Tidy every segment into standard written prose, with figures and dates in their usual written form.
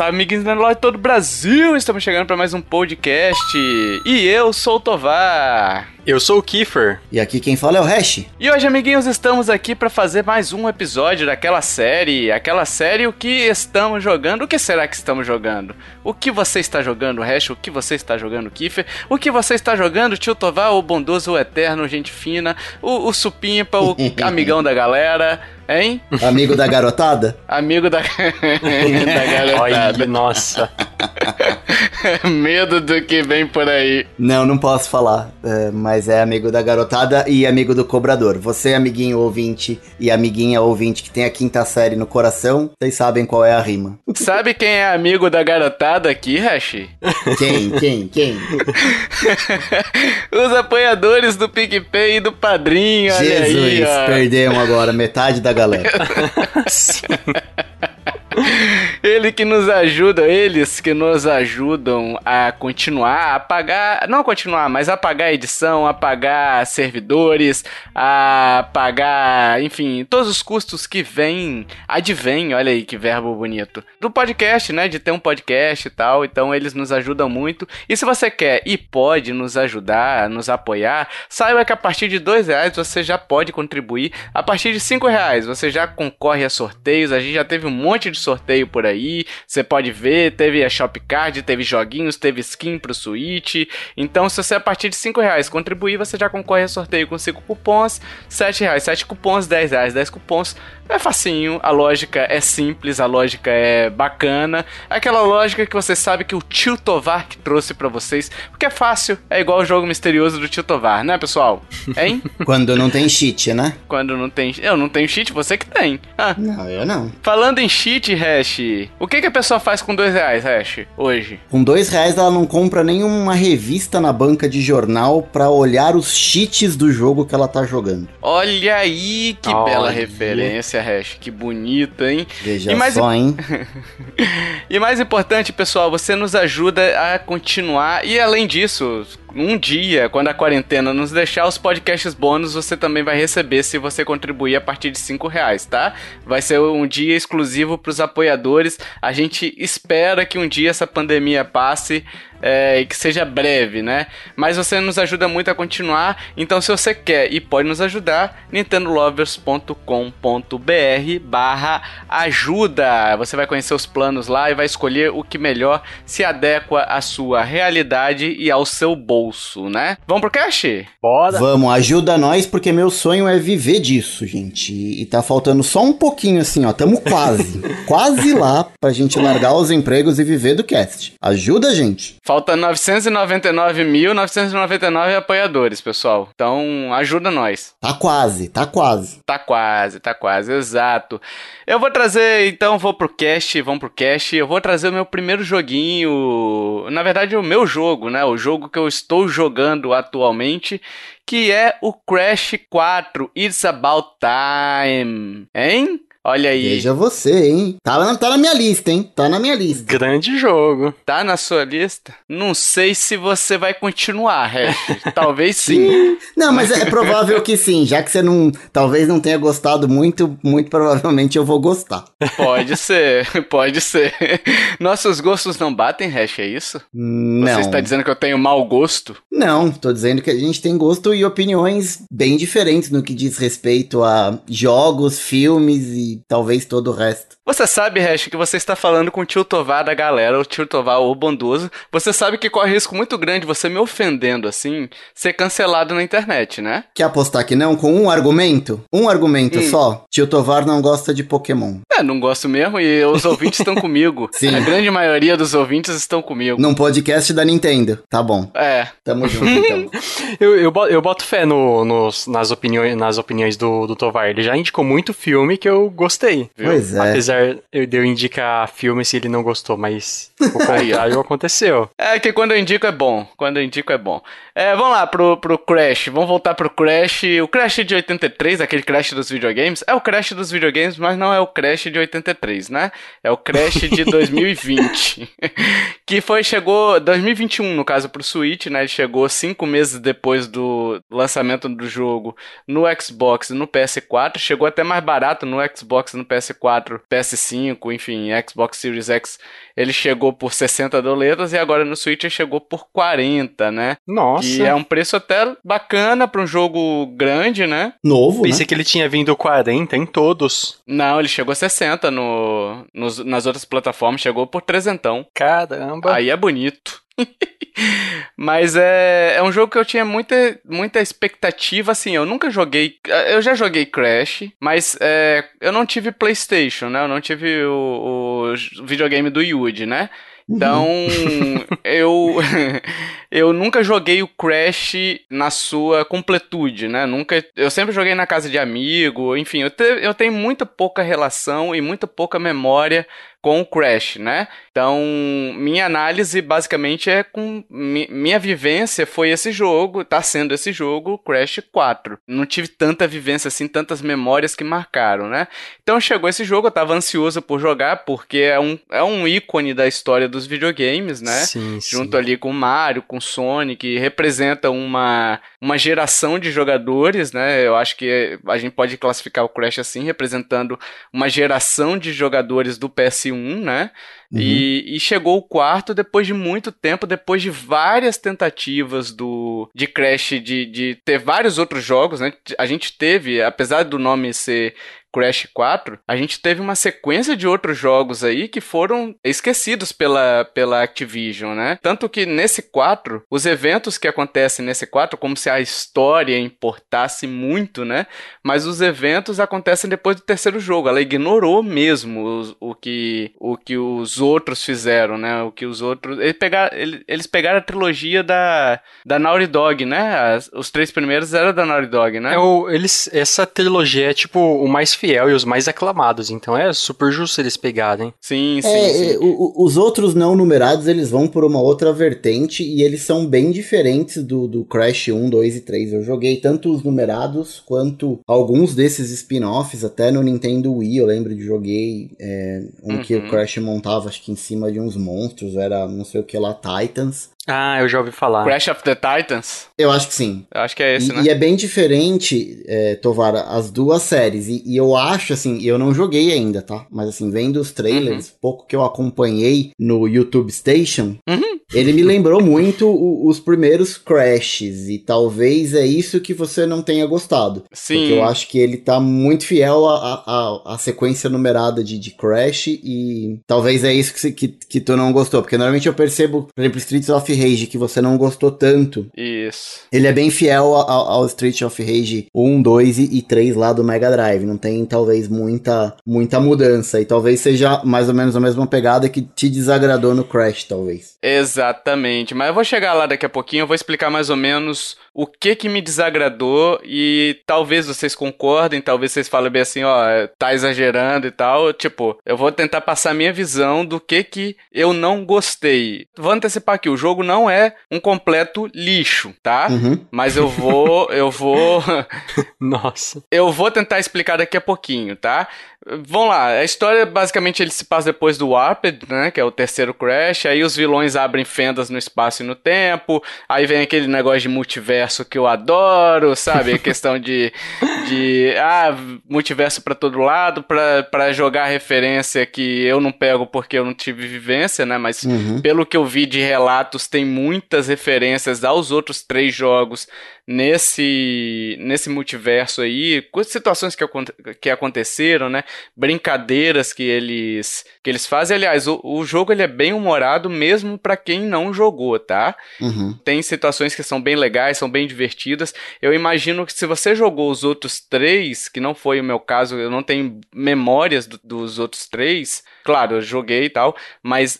Salve, amiguinhos da loja de todo o Brasil! Estamos chegando para mais um podcast. E eu sou o Tovar. Eu sou o Kiefer. E aqui quem fala é o Hash. E hoje, amiguinhos, estamos aqui para fazer mais um episódio daquela série. Aquela série, o que estamos jogando? O que será que estamos jogando? O que você está jogando, Hash? O que você está jogando, Kiefer? O que você está jogando, tio Tovar? O bondoso, o eterno, gente fina, o supimpa, o amigão da galera... Hein? Amigo da garotada? Amigo da garotada. Ai, nossa. Medo do que vem por aí. Não posso falar, mas é amigo da garotada e amigo do cobrador. Você, amiguinho ouvinte e amiguinha ouvinte que tem a quinta série no coração, vocês sabem qual é a rima. Sabe quem é amigo da garotada aqui, Hashi? Quem? Os apoiadores do PicPay e do Padrinho. Jesus, olha aí, ó. Perdemos agora metade da galera. Sim. Ele que nos ajuda, eles que nos ajudam a continuar, a pagar, não continuar, mas a pagar a edição, a pagar servidores, a pagar, enfim, todos os custos que advêm, olha aí que verbo bonito, do podcast, né, de ter um podcast e tal, então eles nos ajudam muito. E se você quer e pode nos ajudar, nos apoiar, saiba que a partir de R$2 você já pode contribuir, a partir de R$5 você já concorre a sorteios, a gente já teve um monte de sorteio por aí, você pode ver, teve a Shopcard, teve joguinhos, teve skin pro Switch, então se você a partir de R$5 contribuir, você já concorre a sorteio com 5 cupons, R$7, 7 cupons, R$10, 10 cupons, é facinho, a lógica é simples, a lógica é bacana, é aquela lógica que você sabe que o tio Tovar que trouxe pra vocês, porque é fácil, é igual o jogo misterioso do tio Tovar, né, pessoal? Hein? Quando não tem cheat, né? Quando não tem, eu não tenho cheat, você que tem. Ah. Não, eu não. Falando em cheat, Hash, o que a pessoa faz com R$2, Hash, hoje? Com R$2 ela não compra nenhuma revista na banca de jornal pra olhar os cheats do jogo que ela tá jogando. Olha aí que bela referência, Hash, que bonita, hein? Veja só, hein? E mais importante, pessoal, você nos ajuda a continuar e, além disso... Um dia, quando a quarentena nos deixar, os podcasts bônus você também vai receber se você contribuir a partir de R$5, tá? Vai ser um dia exclusivo para os apoiadores. A gente espera que um dia essa pandemia passe e que seja breve, né? Mas você nos ajuda muito a continuar. Então, se você quer e pode nos ajudar, nintendolovers.com.br/ajuda. Você vai conhecer os planos lá e vai escolher o que melhor se adequa à sua realidade e ao seu bolso. Né? Vamos pro cash? Bora! Vamos, ajuda nós, porque meu sonho é viver disso, gente. E tá faltando só um pouquinho, assim, ó. Tamo quase, quase lá pra gente largar os empregos e viver do cast. Ajuda a gente! Falta 999.999 apoiadores, pessoal. Então, ajuda nós. Tá quase, exato. Eu vou trazer, então, vamos pro cast. Eu vou trazer o meu primeiro joguinho, na verdade, o meu jogo, né? O jogo que eu estou jogando atualmente, que é o Crash 4, It's About Time, hein? Olha aí. Veja você, hein? Tá na minha lista, hein? Tá na minha lista. Grande jogo. Tá na sua lista? Não sei se você vai continuar, Hash. Talvez sim. Não, mas é provável que sim. Já que você não... Talvez não tenha gostado muito, muito provavelmente eu vou gostar. Pode ser. Nossos gostos não batem, Hash, é isso? Não. Você está dizendo que eu tenho mau gosto? Não, tô dizendo que a gente tem gosto e opiniões bem diferentes no que diz respeito a jogos, filmes e talvez todo o resto. Você sabe, Hash, que você está falando com o tio Tovar da galera, o tio Tovar, o bondoso. Você sabe que corre risco muito grande você me ofendendo assim, ser cancelado na internet, né? Quer apostar que não? Com um argumento? Um argumento só? Tio Tovar não gosta de Pokémon. É, não gosto mesmo e os ouvintes estão comigo. Sim. A grande maioria dos ouvintes estão comigo. Num podcast da Nintendo. Tá bom. É. Tamo junto, então. eu boto fé nas opiniões do Tovar. Ele já indicou muito filme que eu gostei, viu? Pois é. Apesar de eu indicar filme se ele não gostou, mas o contrário aconteceu. É que quando eu indico é bom, Vamos lá pro Crash, vamos voltar pro Crash. O Crash de 83, aquele Crash dos videogames, é o Crash dos videogames, mas não é o Crash de 83, né? É o Crash de 2020. Que foi, chegou 2021, no caso, pro Switch, né? Ele chegou 5 meses depois do lançamento do jogo no Xbox e no PS4. Chegou até mais barato no Xbox, no PS4, PS5, enfim, Xbox Series X. Ele chegou por $60 e agora no Switch ele chegou por 40, né? Nossa! E é um preço até bacana pra um jogo grande, né? Novo, pensei, né? Que ele tinha vindo 40 em todos. Não, ele chegou a 60 nas outras plataformas, chegou por $300. Caramba! Aí é bonito. Mas é um jogo que eu tinha muita expectativa, assim, eu nunca joguei, eu já joguei Crash, mas eu não tive PlayStation, né, eu não tive o videogame do Yuji, né. Então, eu nunca joguei o Crash na sua completude, né? Nunca, eu sempre joguei na casa de amigo, enfim, eu tenho muita pouca relação e muita pouca memória com o Crash, né? Então, minha análise basicamente é com... Minha vivência foi esse jogo, tá sendo esse jogo, Crash 4. Não tive tanta vivência assim, tantas memórias que marcaram, né? Então, chegou esse jogo, eu tava ansioso por jogar, porque é um ícone da história dos videogames, né? Sim, junto sim. Ali com o Mario, com o Sonic, representa uma geração de jogadores, né? Eu acho que a gente pode classificar o Crash assim, representando uma geração de jogadores do PS1, né? Uhum. E chegou o quarto depois de muito tempo, depois de várias tentativas de Crash, de ter vários outros jogos, né? A gente teve, apesar do nome ser Crash 4, a gente teve uma sequência de outros jogos aí que foram esquecidos pela Activision, né? Tanto que nesse 4, os eventos que acontecem nesse 4, como se a história importasse muito, né? Mas os eventos acontecem depois do terceiro jogo. Ela ignorou mesmo o que os outros fizeram, né? O que os outros... Eles pegaram a trilogia da Naughty Dog, né? Os 3 primeiros eram da Naughty Dog, né? Essa trilogia é tipo o mais fiel e os mais aclamados, então é super justo eles pegarem. Sim, sim, sim. Os outros não numerados, eles vão por uma outra vertente e eles são bem diferentes do Crash 1, 2 e 3. Eu joguei tanto os numerados quanto alguns desses spin-offs, até no Nintendo Wii, eu lembro de joguei um que o Crash montava, acho que em cima de uns monstros, era não sei o que lá, Titans. Ah, eu já ouvi falar. Crash of the Titans? Eu acho que sim. Eu acho que é esse, né? E é bem diferente, Tovar, as duas séries. E eu acho, assim, eu não joguei ainda, tá? Mas, assim, vendo os trailers, pouco que eu acompanhei no YouTube Station, ele me lembrou muito os primeiros Crashes. E talvez é isso que você não tenha gostado. Sim. Porque eu acho que ele tá muito fiel à sequência numerada de Crash. E talvez é isso que tu não gostou. Porque normalmente eu percebo, por exemplo, Streets of Rage, que você não gostou tanto. Isso. Ele é bem fiel ao Street of Rage 1, 2 e 3 lá do Mega Drive. Não tem, talvez, muita mudança. E talvez seja mais ou menos a mesma pegada que te desagradou no Crash, talvez. Exatamente. Mas eu vou chegar lá daqui a pouquinho, eu vou explicar mais ou menos o que me desagradou e talvez vocês concordem, talvez vocês falem bem assim, ó, tá exagerando e tal. Tipo, eu vou tentar passar minha visão do que eu não gostei. Vou antecipar aqui, o jogo não é um completo lixo, tá? Mas eu vou... Nossa. Eu vou tentar explicar daqui a pouquinho, tá? Vamos lá, a história basicamente ele se passa depois do Warped, né, que é o terceiro Crash, aí os vilões abrem fendas no espaço e no tempo, aí vem aquele negócio de multiverso que eu adoro, sabe, a questão de multiverso pra todo lado, pra jogar referência que eu não pego porque eu não tive vivência, né, mas pelo que eu vi de relatos tem muitas referências aos outros 3 jogos nesse multiverso aí, situações que aconteceram, né, brincadeiras que eles fazem. Aliás, o jogo ele é bem humorado mesmo pra quem não jogou, tá? Tem situações que são bem legais, são bem divertidas. Eu imagino que se você jogou os outros 3, que não foi o meu caso, eu não tenho memórias dos outros 3, claro, eu joguei e tal, mas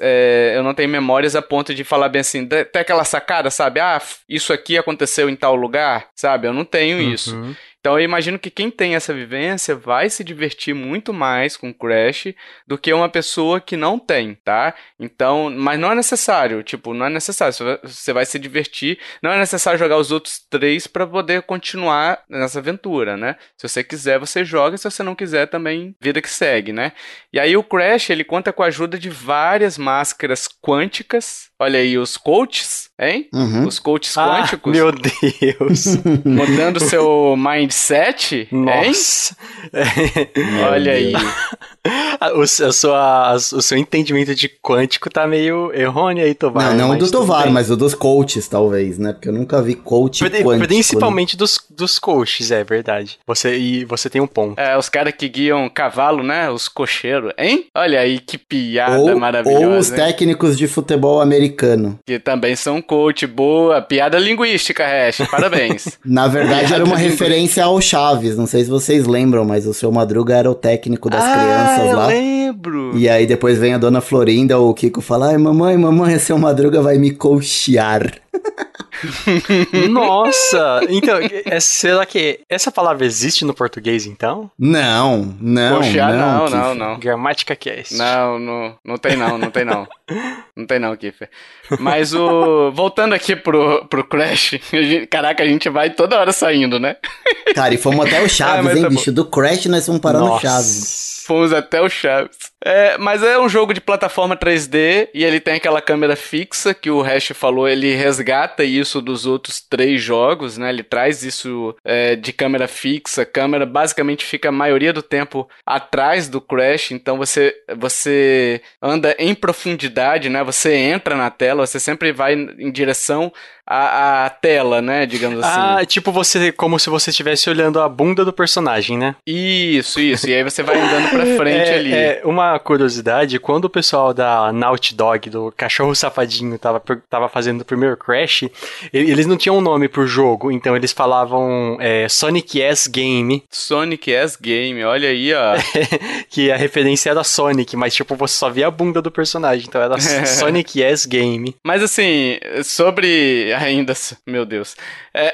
eu não tenho memórias a ponto de falar bem assim, até aquela sacada, sabe? Ah, isso aqui aconteceu em tal lugar, sabe? Eu não tenho isso. Então eu imagino que quem tem essa vivência vai se divertir muito mais com Crash do que uma pessoa que não tem, tá? Então, mas não é necessário, tipo, não é necessário, você vai se divertir, não é necessário jogar os outros três para poder continuar nessa aventura, né? Se você quiser, você joga, se você não quiser, também vida que segue, né? E aí o Crash, ele conta com a ajuda de várias máscaras quânticas, olha aí os coaches, hein? Uhum. Os coaches quânticos. Meu Deus! Mudando seu mindset, nossa, hein? Olha aí. O seu entendimento de quântico tá meio errôneo aí, Tovar. Não do Tovar, mas o dos coaches, talvez, né? Porque eu nunca vi coach quântico. Principalmente, né? dos coaches, é verdade. Você tem um ponto. É, os caras que guiam cavalo, né? Os cocheiros, hein? Olha aí, que piada maravilhosa. Ou os técnicos de futebol americano. Que também são coach, boa. Piada linguística, Hash, parabéns. Na verdade, era uma referência ao Chaves. Não sei se vocês lembram, mas o Seu Madruga era o técnico das crianças. Eu lembro. E aí depois vem a dona Florinda ou o Kiko fala, ai mamãe, Seu Madruga vai me cochear. Nossa, então, será que essa palavra existe no português, então? Não. Cochear, não. Gramática que é isso? Não tem não. Não tem não, Kiefer. Mas voltando aqui pro Crash, caraca, a gente vai toda hora saindo, né? Cara, e fomos até o Chaves, hein, tá bicho? Do Crash nós fomos parar no Chaves. Fomos até o Chaves. É, mas é um jogo de plataforma 3D e ele tem aquela câmera fixa que o Hash falou, ele resgata isso dos outros três jogos, né? Ele traz isso de câmera fixa. A câmera basicamente fica a maioria do tempo atrás do Crash, então você anda em profundidade, né? Você entra na tela, você sempre vai em direção à tela, né? Digamos assim. Ah, tipo você, como se você estivesse olhando a bunda do personagem, né? Isso. E aí você vai andando pra frente ali. É, uma curiosidade, quando o pessoal da Naughty Dog, do Cachorro Safadinho, tava fazendo o primeiro Crash, eles não tinham um nome pro jogo, então eles falavam Sonic S Game. Sonic S Game, olha aí, ó. Que a referência era Sonic, mas tipo, você só via a bunda do personagem, então era Sonic S Game. Mas assim, sobre ainda, meu Deus,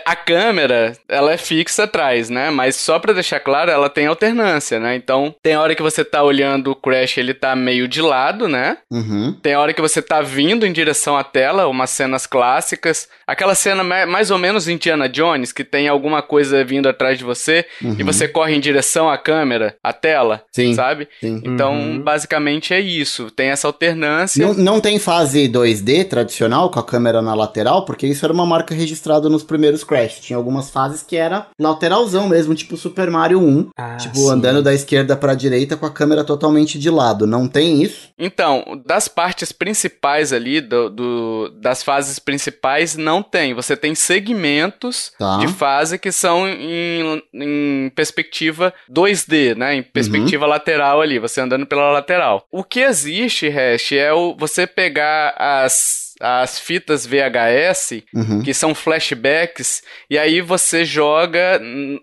a câmera, ela é fixa atrás, né? Mas só pra deixar claro, ela tem alternância, né? Então, tem hora que você tá olhando o Crash, ele tá meio de lado, né? Uhum. Tem hora que você tá vindo em direção à tela, umas cenas clássicas. Aquela cena mais ou menos Indiana Jones, que tem alguma coisa vindo atrás de você, uhum, e você corre em direção à câmera, à tela, sim, sabe? Sim. Então, basicamente é isso. Tem essa alternância. Não tem fase 2D tradicional, com a câmera na lateral, porque isso era uma marca registrada nos primeiros Crash. Tinha algumas fases que era lateralzão mesmo, tipo Super Mario 1. Ah, tipo, sim, andando da esquerda pra direita com a câmera totalmente de lado. Não tem isso? Então, das partes principais ali, das fases principais, não tem. Você tem segmentos, tá, de fase que são em perspectiva 2D, né? Em perspectiva, uhum, lateral ali, você andando pela lateral. O que existe, Hash, é você pegar as fitas VHS, uhum, que são flashbacks, e aí você joga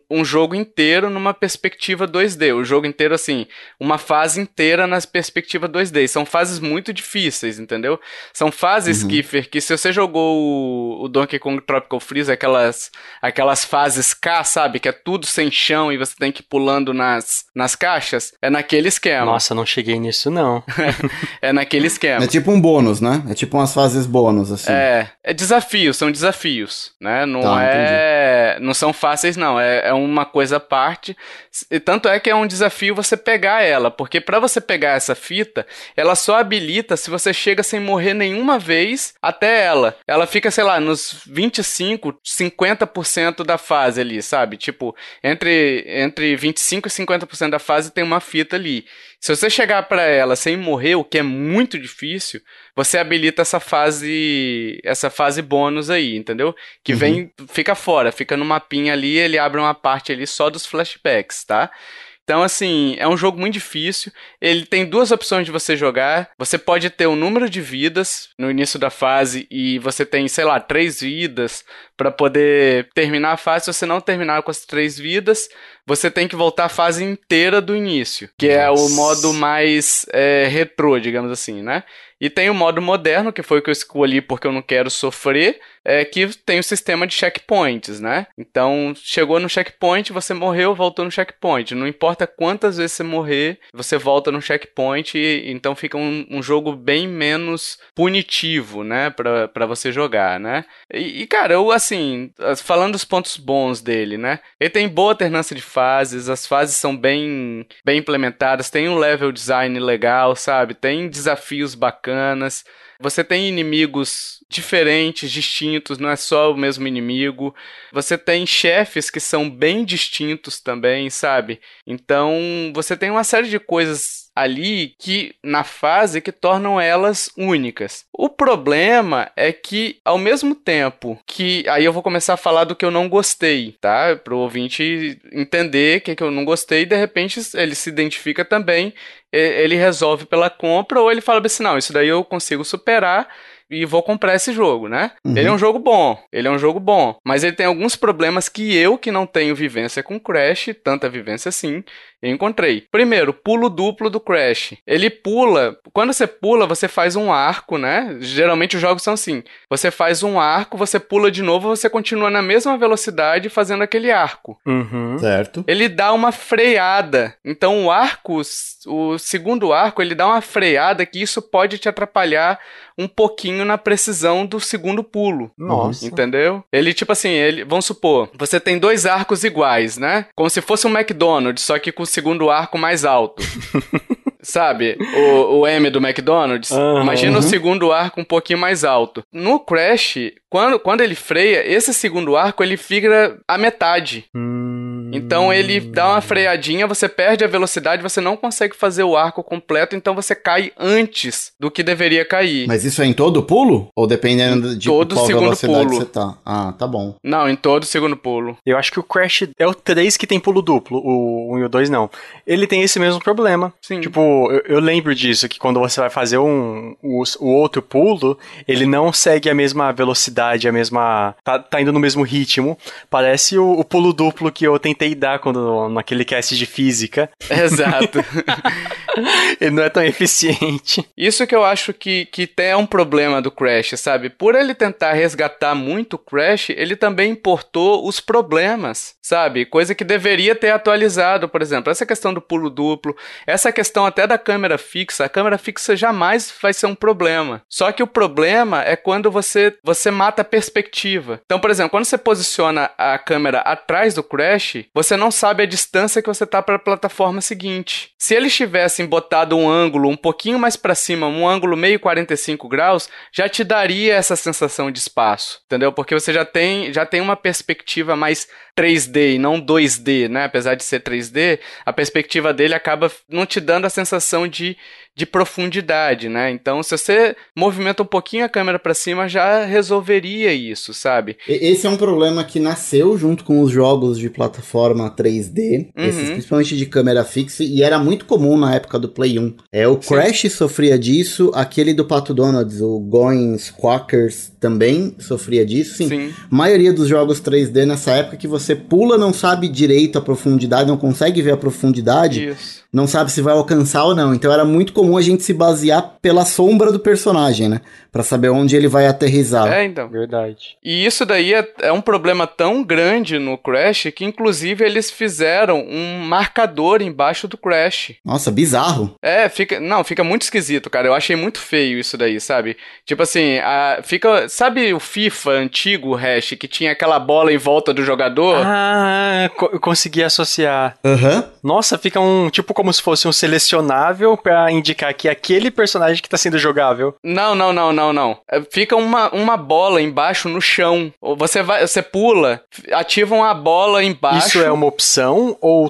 um jogo inteiro numa perspectiva 2D. O jogo inteiro, assim, uma fase inteira nas perspectivas 2D. São fases muito difíceis, entendeu? São fases, uhum, Kiefer, que se você jogou o Donkey Kong Tropical Freeze, aquelas fases K, sabe? Que é tudo sem chão e você tem que ir pulando nas caixas, é naquele esquema. Nossa, não cheguei nisso, não. É naquele esquema. É tipo um bônus, né? É tipo umas fases bônus, assim. É desafios, são desafios, né? Não, tá, entendi. Não são fáceis, não. É uma coisa à parte. E tanto é que é um desafio você pegar ela, porque pra você pegar essa fita, ela só habilita se você chega sem morrer nenhuma vez até ela. Ela fica, sei lá, nos 25%, 50% da fase ali, sabe? Tipo, entre 25% e 50% da fase tem uma fita ali. Se você chegar pra ela sem morrer, o que é muito difícil, você habilita essa fase bônus aí, entendeu? Que, uhum, fica fora, fica no mapinha ali, ele abre uma parte ali só dos flashbacks, tá? Então, assim, é um jogo muito difícil. Ele tem duas opções de você jogar. Você pode ter o número de vidas no início da fase e você tem, sei lá, 3 vidas pra poder terminar a fase. Se você não terminar com as 3 vidas, você tem que voltar a fase inteira do início, que é o modo mais retrô, digamos assim, né? E tem o modo moderno, que foi o que eu escolhi porque eu não quero sofrer, que tem o sistema de checkpoints, né? Então, chegou no checkpoint, você morreu, voltou no checkpoint. Não importa quantas vezes você morrer, você volta no checkpoint, e então fica um jogo bem menos punitivo, né? Pra você jogar, né? E, cara, eu, assim, falando dos pontos bons dele, né? Ele tem boa alternância de fases, as fases são bem implementadas, tem um level design legal, sabe? Tem desafios bacanas. Você tem inimigos diferentes, distintos, não é só o mesmo inimigo. Você tem chefes que são bem distintos também, sabe? Então, você tem uma série de coisas ali que, na fase, que tornam elas únicas. O problema é que, ao mesmo tempo que... Aí eu vou começar a falar do que eu não gostei, tá? Para o ouvinte entender o que, eu não gostei, de repente ele se identifica também, ele resolve pela compra, ou ele fala assim, não, isso daí eu consigo superar e vou comprar esse jogo, né? Uhum. Ele é um jogo bom, mas ele tem alguns problemas que eu, que não tenho vivência com Crash, tanta vivência assim, eu encontrei. Primeiro, pulo duplo do Crash. Ele pula, quando você pula, você faz um arco, né? Geralmente os jogos são assim, você faz um arco, você pula de novo, você continua na mesma velocidade fazendo aquele arco. Uhum. Certo. Ele dá uma freada, então o segundo arco, ele dá uma freada que isso pode te atrapalhar um pouquinho na precisão do segundo pulo. Nossa. Entendeu? Ele, tipo assim, vamos supor, você tem 2 arcos iguais, né? Como se fosse um McDonald's, só que com o segundo arco mais alto. Sabe? O M do McDonald's. Uhum. Imagina o segundo arco um pouquinho mais alto. No Crash, quando ele freia, esse segundo arco, ele fica a metade. Então ele dá uma freadinha, você perde a velocidade, você não consegue fazer o arco completo, então você cai antes do que deveria cair. Mas isso é em todo pulo? Ou dependendo de qual velocidade você tá? Ah, tá bom. Não, em todo segundo pulo. Eu acho que o Crash é o 3 que tem pulo duplo, o 1 e o 2 não. Ele tem esse mesmo problema. Sim. Tipo, eu lembro disso, que quando você vai fazer o outro pulo, ele não segue a mesma velocidade, a mesma... Tá indo no mesmo ritmo. Parece o pulo duplo que eu tentei e dá quando naquele cast de física. Exato. Ele não é tão eficiente. Isso que eu acho que é um problema do Crash, sabe? Por ele tentar resgatar muito o Crash, ele também importou os problemas, sabe? Coisa que deveria ter atualizado, por exemplo, essa questão do pulo duplo, essa questão até da câmera fixa. A câmera fixa jamais vai ser um problema. Só que o problema é quando você mata a perspectiva. Então, por exemplo, quando você posiciona a câmera atrás do Crash, você não sabe a distância que você tá para a plataforma seguinte. Se eles tivessem botado um ângulo um pouquinho mais para cima, um ângulo meio 45 graus, já te daria essa sensação de espaço, entendeu? Porque você já tem uma perspectiva mais 3D e não 2D, né? Apesar de ser 3D, a perspectiva dele acaba não te dando a sensação de profundidade, né? Então, se você movimenta um pouquinho a câmera pra cima, já resolveria isso, sabe? Esse é um problema que nasceu junto com os jogos de plataforma 3D, esses, principalmente de câmera fixa, e era muito comum na época do Play 1. O Crash sofria disso, aquele do Pato Donald, o Going Squawkers também sofria disso, sim. A maioria dos jogos 3D nessa época que você pula, não sabe direito a profundidade, não consegue ver a profundidade, isso. Não sabe se vai alcançar ou não, então era muito comum a gente se basear pela sombra do personagem, né? Pra saber onde ele vai aterrissar. É, então. Verdade. E isso daí é um problema tão grande no Crash que, inclusive, eles fizeram um marcador embaixo do Crash. Nossa, bizarro. Fica muito esquisito, cara. Eu achei muito feio isso daí, sabe? Tipo assim, sabe o FIFA antigo, o Hash, que tinha aquela bola em volta do jogador? Ah, eu consegui associar. Aham. Nossa, fica tipo como se fosse um selecionável pra indicar que é aquele personagem que tá sendo jogável. Não. Fica uma bola embaixo no chão. Você pula, ativam a bola embaixo. Isso é uma opção ou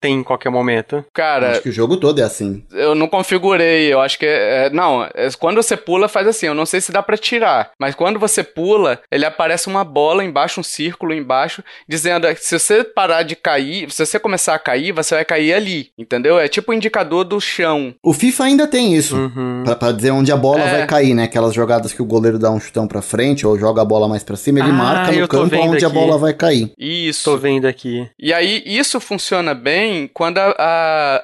tem em qualquer momento? Cara... Acho que o jogo todo é assim. Eu não configurei, eu acho que quando você pula faz assim, eu não sei se dá pra tirar, mas quando você pula, ele aparece uma bola embaixo, um círculo embaixo, dizendo que se você parar de cair, se você começar a cair, cair, você vai cair ali, entendeu? É tipo o indicador do chão. O FIFA ainda tem isso, pra dizer onde a bola vai cair, né? Aquelas jogadas que o goleiro dá um chutão pra frente ou joga a bola mais pra cima, ele marca no campo onde a bola vai cair. Isso. Tô vendo aqui. E aí, isso funciona bem quando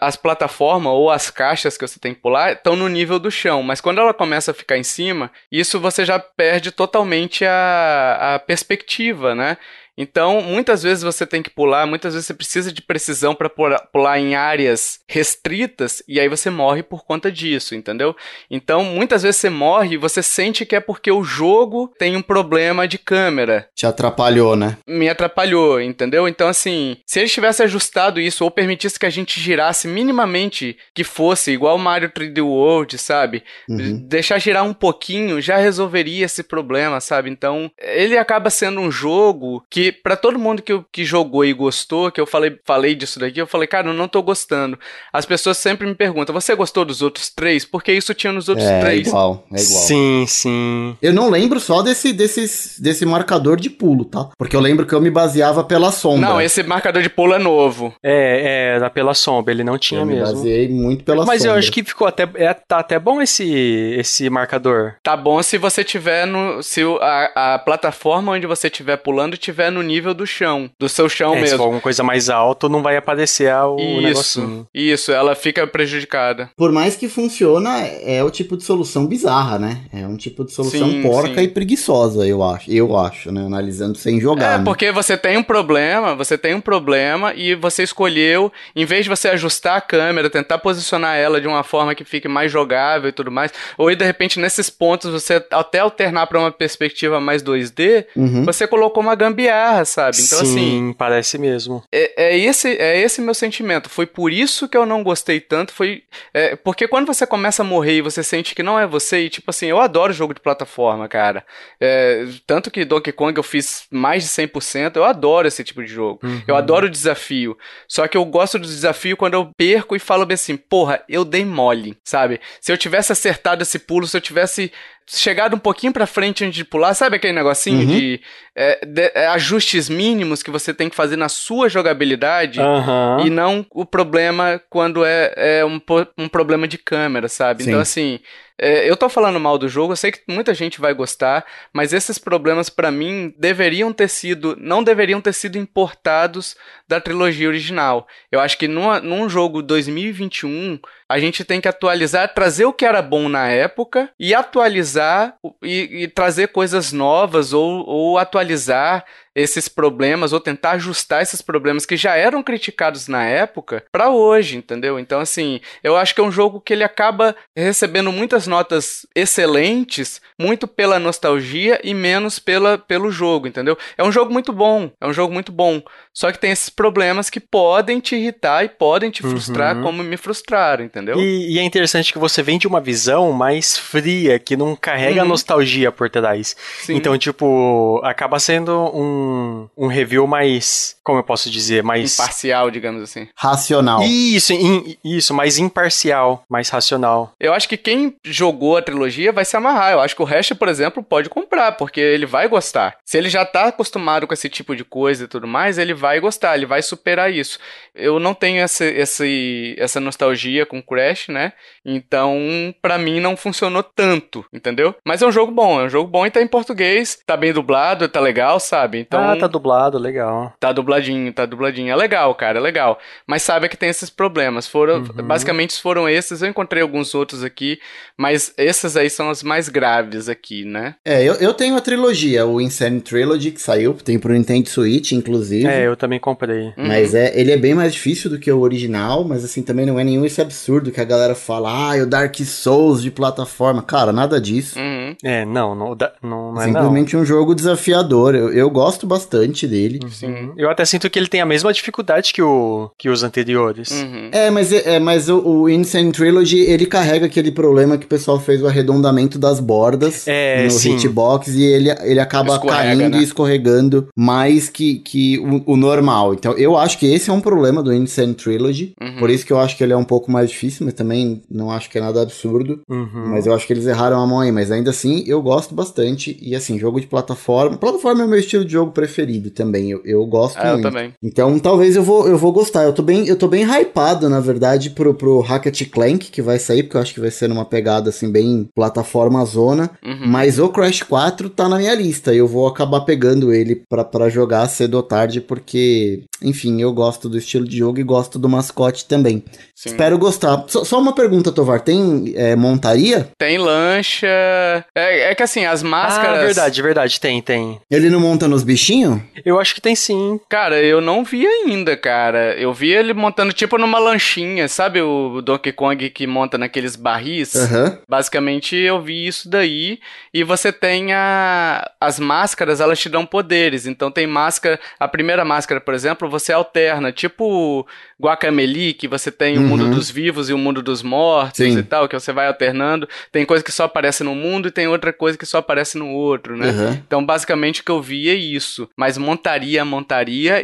as plataformas ou as caixas que você tem que pular estão no nível do chão, mas quando ela começa a ficar em cima, isso você já perde totalmente a perspectiva, né? Então, muitas vezes você tem que pular, muitas vezes você precisa de precisão para pular em áreas restritas e aí você morre por conta disso, entendeu? Então, muitas vezes você morre e você sente que é porque o jogo tem um problema de câmera. Te atrapalhou, né? Me atrapalhou, entendeu? Então, assim, se ele tivesse ajustado isso ou permitisse que a gente girasse minimamente, que fosse igual Mario 3D World, sabe? Deixar girar um pouquinho já resolveria esse problema, sabe? Então, ele acaba sendo um jogo que pra todo mundo que jogou e gostou, que eu falei disso daqui, eu falei, cara, eu não tô gostando. As pessoas sempre me perguntam, você gostou dos outros três? Porque isso tinha nos outros três. É igual. Sim, sim. Eu não lembro só desse marcador de pulo, tá? Porque eu lembro que eu me baseava pela sombra. Não, esse marcador de pulo é novo. Era pela sombra, ele não tinha mesmo. Eu me baseei muito pela sombra. Mas eu acho que ficou tá até bom esse marcador. Tá bom se você tiver se a plataforma onde você estiver pulando tiver no nível do chão, do seu chão mesmo. Se for alguma coisa mais alta, não vai aparecer o negocinho. Isso, ela fica prejudicada. Por mais que funciona, é o tipo de solução bizarra, né? É um tipo de solução porca e preguiçosa, eu acho, né? Analisando sem jogar. Porque você tem um problema e você escolheu, em vez de você ajustar a câmera, tentar posicionar ela de uma forma que fique mais jogável e tudo mais, ou de repente nesses pontos você até alternar para uma perspectiva mais 2D, você colocou uma gambiarra, sabe? Então, sim, parece mesmo. É esse meu sentimento. Foi por isso que eu não gostei tanto. Porque quando você começa a morrer e você sente que não é você, e tipo assim, eu adoro jogo de plataforma, cara. Tanto que Donkey Kong eu fiz mais de 100%. Eu adoro esse tipo de jogo. Eu adoro o desafio. Só que eu gosto do desafio quando eu perco e falo bem assim, porra, eu dei mole, sabe? Se eu tivesse acertado esse pulo, se eu tivesse chegado um pouquinho pra frente antes de pular, sabe aquele negocinho de ajustes mínimos que você tem que fazer na sua jogabilidade e não o problema quando é um problema de câmera, sabe? Sim. Então, assim, eu tô falando mal do jogo, eu sei que muita gente vai gostar, mas esses problemas pra mim não deveriam ter sido importados da trilogia original. Eu acho que num jogo 2021 a gente tem que atualizar, trazer o que era bom na época e atualizar e trazer coisas novas ou atualizar esses problemas ou tentar ajustar esses problemas que já eram criticados na época pra hoje, entendeu? Então, assim, eu acho que é um jogo que ele acaba recebendo muitas notas excelentes, muito pela nostalgia e menos pelo jogo, entendeu? É um jogo muito bom, só que tem esses problemas que podem te irritar e podem te frustrar como me frustraram, entendeu? E é interessante que você vem de uma visão mais fria, que não carrega a nostalgia por trás. Sim. Então, tipo, acaba sendo um review mais, como eu posso dizer, mais... imparcial, digamos assim. Racional. Isso, mais imparcial, mais racional. Eu acho que quem jogou a trilogia vai se amarrar. Eu acho que o Hash, por exemplo, pode comprar, porque ele vai gostar. Se ele já tá acostumado com esse tipo de coisa e tudo mais, ele vai gostar, ele vai superar isso. Eu não tenho essa nostalgia com Crash, né? Então, pra mim, não funcionou tanto, entendeu? Mas é um jogo bom e tá em português, tá bem dublado, tá legal, sabe? Então, tá dublado, legal. Tá dubladinho. É legal, cara, é legal. Mas sabe que tem esses problemas. Basicamente foram esses. Eu encontrei alguns outros aqui, mas essas aí são as mais graves aqui, né? Eu tenho a trilogia, o N. Sane Trilogy, que saiu, tem pro Nintendo Switch, inclusive. Eu também comprei. Mas ele é bem mais difícil do que o original, mas assim, também não é nenhum esse absurdo que a galera fala, o Dark Souls de plataforma. Cara, nada disso. Não é simplesmente um jogo desafiador. Eu gosto bastante dele. Sim. Eu até sinto que ele tem a mesma dificuldade que os anteriores. Mas o N. Sane Trilogy, ele carrega aquele problema que pessoal fez o arredondamento das bordas no hitbox e ele acaba caindo, né? E escorregando mais que o normal. Então, eu acho que esse é um problema do N. Sane Trilogy. Uhum. Por isso que eu acho que ele é um pouco mais difícil, mas também não acho que é nada absurdo. Uhum. Mas eu acho que eles erraram a mão aí. Mas ainda assim, eu gosto bastante. E assim, jogo de plataforma... Plataforma é o meu estilo de jogo preferido também. Eu gosto muito. Eu também. Então, talvez eu vou gostar. Eu tô bem hypado, na verdade, pro Ratchet & Clank, que vai sair, porque eu acho que vai ser numa pegada, assim, bem plataforma zona. Uhum. Mas o Crash 4 tá na minha lista. Eu vou acabar pegando ele pra jogar cedo ou tarde, porque... Enfim, eu gosto do estilo de jogo e gosto do mascote também. Sim. Espero gostar. Só uma pergunta, Tovar. Tem montaria? Tem lancha... É que assim, as máscaras... Ah, verdade. Tem. Ele não monta nos bichinhos? Eu acho que tem sim. Cara, eu não vi ainda, cara. Eu vi ele montando tipo numa lanchinha, sabe? O Donkey Kong que monta naqueles barris? Uhum. Basicamente, eu vi isso daí. E você tem as máscaras, elas te dão poderes. Então, tem máscara... A primeira máscara, por exemplo... Você alterna, tipo Guacamelee, que você tem o mundo dos vivos e o mundo dos mortos e tal, que você vai alternando. Tem coisa que só aparece num mundo e tem outra coisa que só aparece no outro, né? Uhum. Então, basicamente, o que eu vi é isso. Mas montaria,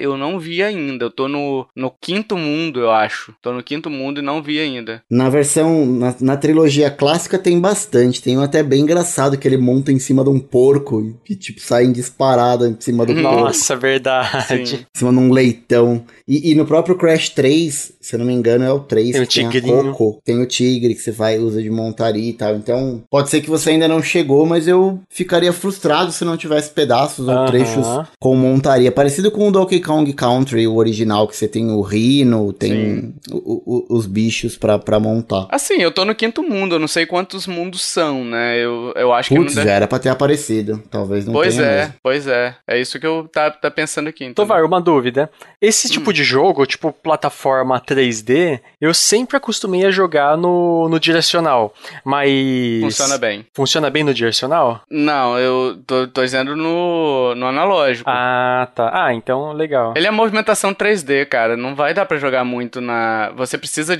eu não vi ainda. Eu tô no quinto mundo, eu acho. Tô no quinto mundo e não vi ainda. Na versão, na trilogia clássica tem bastante. Tem um até bem engraçado que ele monta em cima de um porco e, tipo, saem disparado em cima do porco. Nossa, verdade. Sim. Em cima de um leitão. Então, e no próprio Crash 3, se eu não me engano, é o 3 tem que o tem a Coco, tem o tigre que você usa de montaria e tal, então pode ser que você ainda não chegou, mas eu ficaria frustrado se não tivesse pedaços ou trechos com montaria, parecido com o Donkey Kong Country, o original, que você tem o Rhino, tem os bichos pra montar. Assim, eu tô no quinto mundo, eu não sei quantos mundos são, né, eu acho que não deve... era pra ter aparecido, talvez não pois tenha mesmo. É isso que eu tá pensando aqui. Então, Tovar, uma dúvida. Esse tipo de jogo, tipo plataforma 3D, eu sempre acostumei a jogar no direcional, mas... Funciona bem. Funciona bem no direcional? Não, eu tô dizendo no analógico. Ah, tá. Ah, então legal. Ele é movimentação 3D, cara, não vai dar pra jogar muito na... Você precisa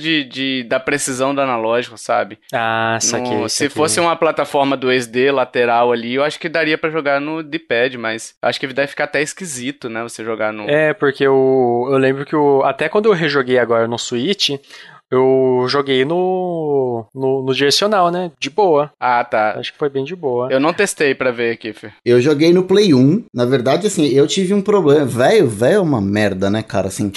da precisão do analógico, sabe? Ah, saquei. Se fosse uma plataforma 2D lateral ali, eu acho que daria pra jogar no D-pad, mas acho que deve ficar até esquisito, né, você jogar no... É, porque eu lembro que até quando eu rejoguei agora no Switch, eu joguei no direcional, né? De boa. Ah, tá. Acho que foi bem de boa. Eu não testei pra ver, Kiefer. Eu joguei no Play 1. Na verdade, assim, eu tive um problema. Velho é uma merda, né, cara? Assim,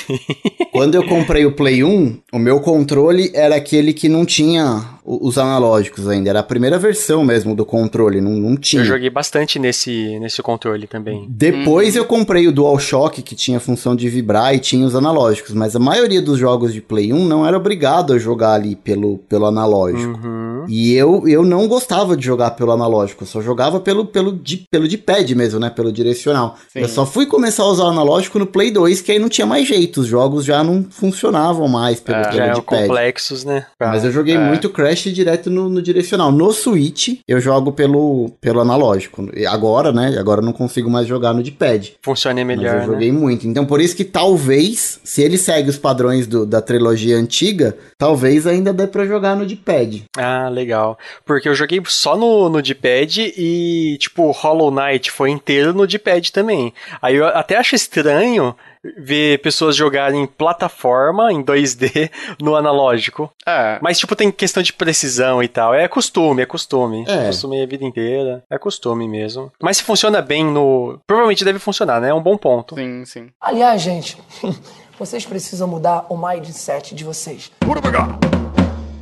quando eu comprei o Play 1, o meu controle era aquele que não tinha os analógicos ainda. Era a primeira versão mesmo do controle. Não tinha. Eu joguei bastante nesse controle também. Depois eu comprei o DualShock, que tinha a função de vibrar e tinha os analógicos. Mas a maioria dos jogos de Play 1 não era obrigado a jogar ali pelo analógico. E eu não gostava de jogar pelo analógico, eu só jogava pelo de pad mesmo, né, pelo direcional. Sim. Eu só fui começar a usar o analógico no Play 2, que aí não tinha mais jeito, os jogos já não funcionavam mais pelo de pad. Complexos, né? Mas eu joguei muito Crash direto no direcional. No Switch, eu jogo pelo analógico. Agora, né, eu não consigo mais jogar no de pad. Funciona melhor, mas eu joguei muito. Então, por isso que talvez, se ele segue os padrões da trilogia antiga, talvez ainda dê pra jogar no de pad. Ah, legal. Porque eu joguei só no D-pad e, tipo, Hollow Knight foi inteiro no D-pad também. Aí eu até acho estranho ver pessoas jogarem plataforma em 2D no analógico. É. Mas, tipo, tem questão de precisão e tal. É costume. É costume a vida inteira. É costume mesmo. Mas se funciona bem no... Provavelmente deve funcionar, né? É um bom ponto. Sim, sim. Aliás, gente, vocês precisam mudar o mindset de vocês. Bora pegar!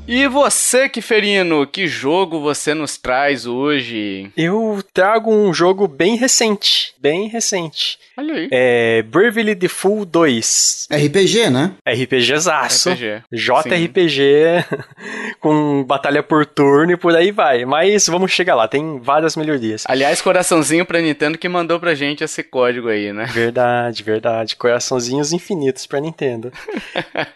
E você, Kieferino, que jogo você nos traz hoje? Eu trago um jogo bem recente. Olha aí. É Bravely Default 2. RPG, né? RPGzaço. RPG. JRPG com batalha por turno e por aí vai. Mas vamos chegar lá, tem várias melhorias. Aliás, coraçãozinho pra Nintendo que mandou pra gente esse código aí, né? Verdade. Coraçãozinhos infinitos pra Nintendo.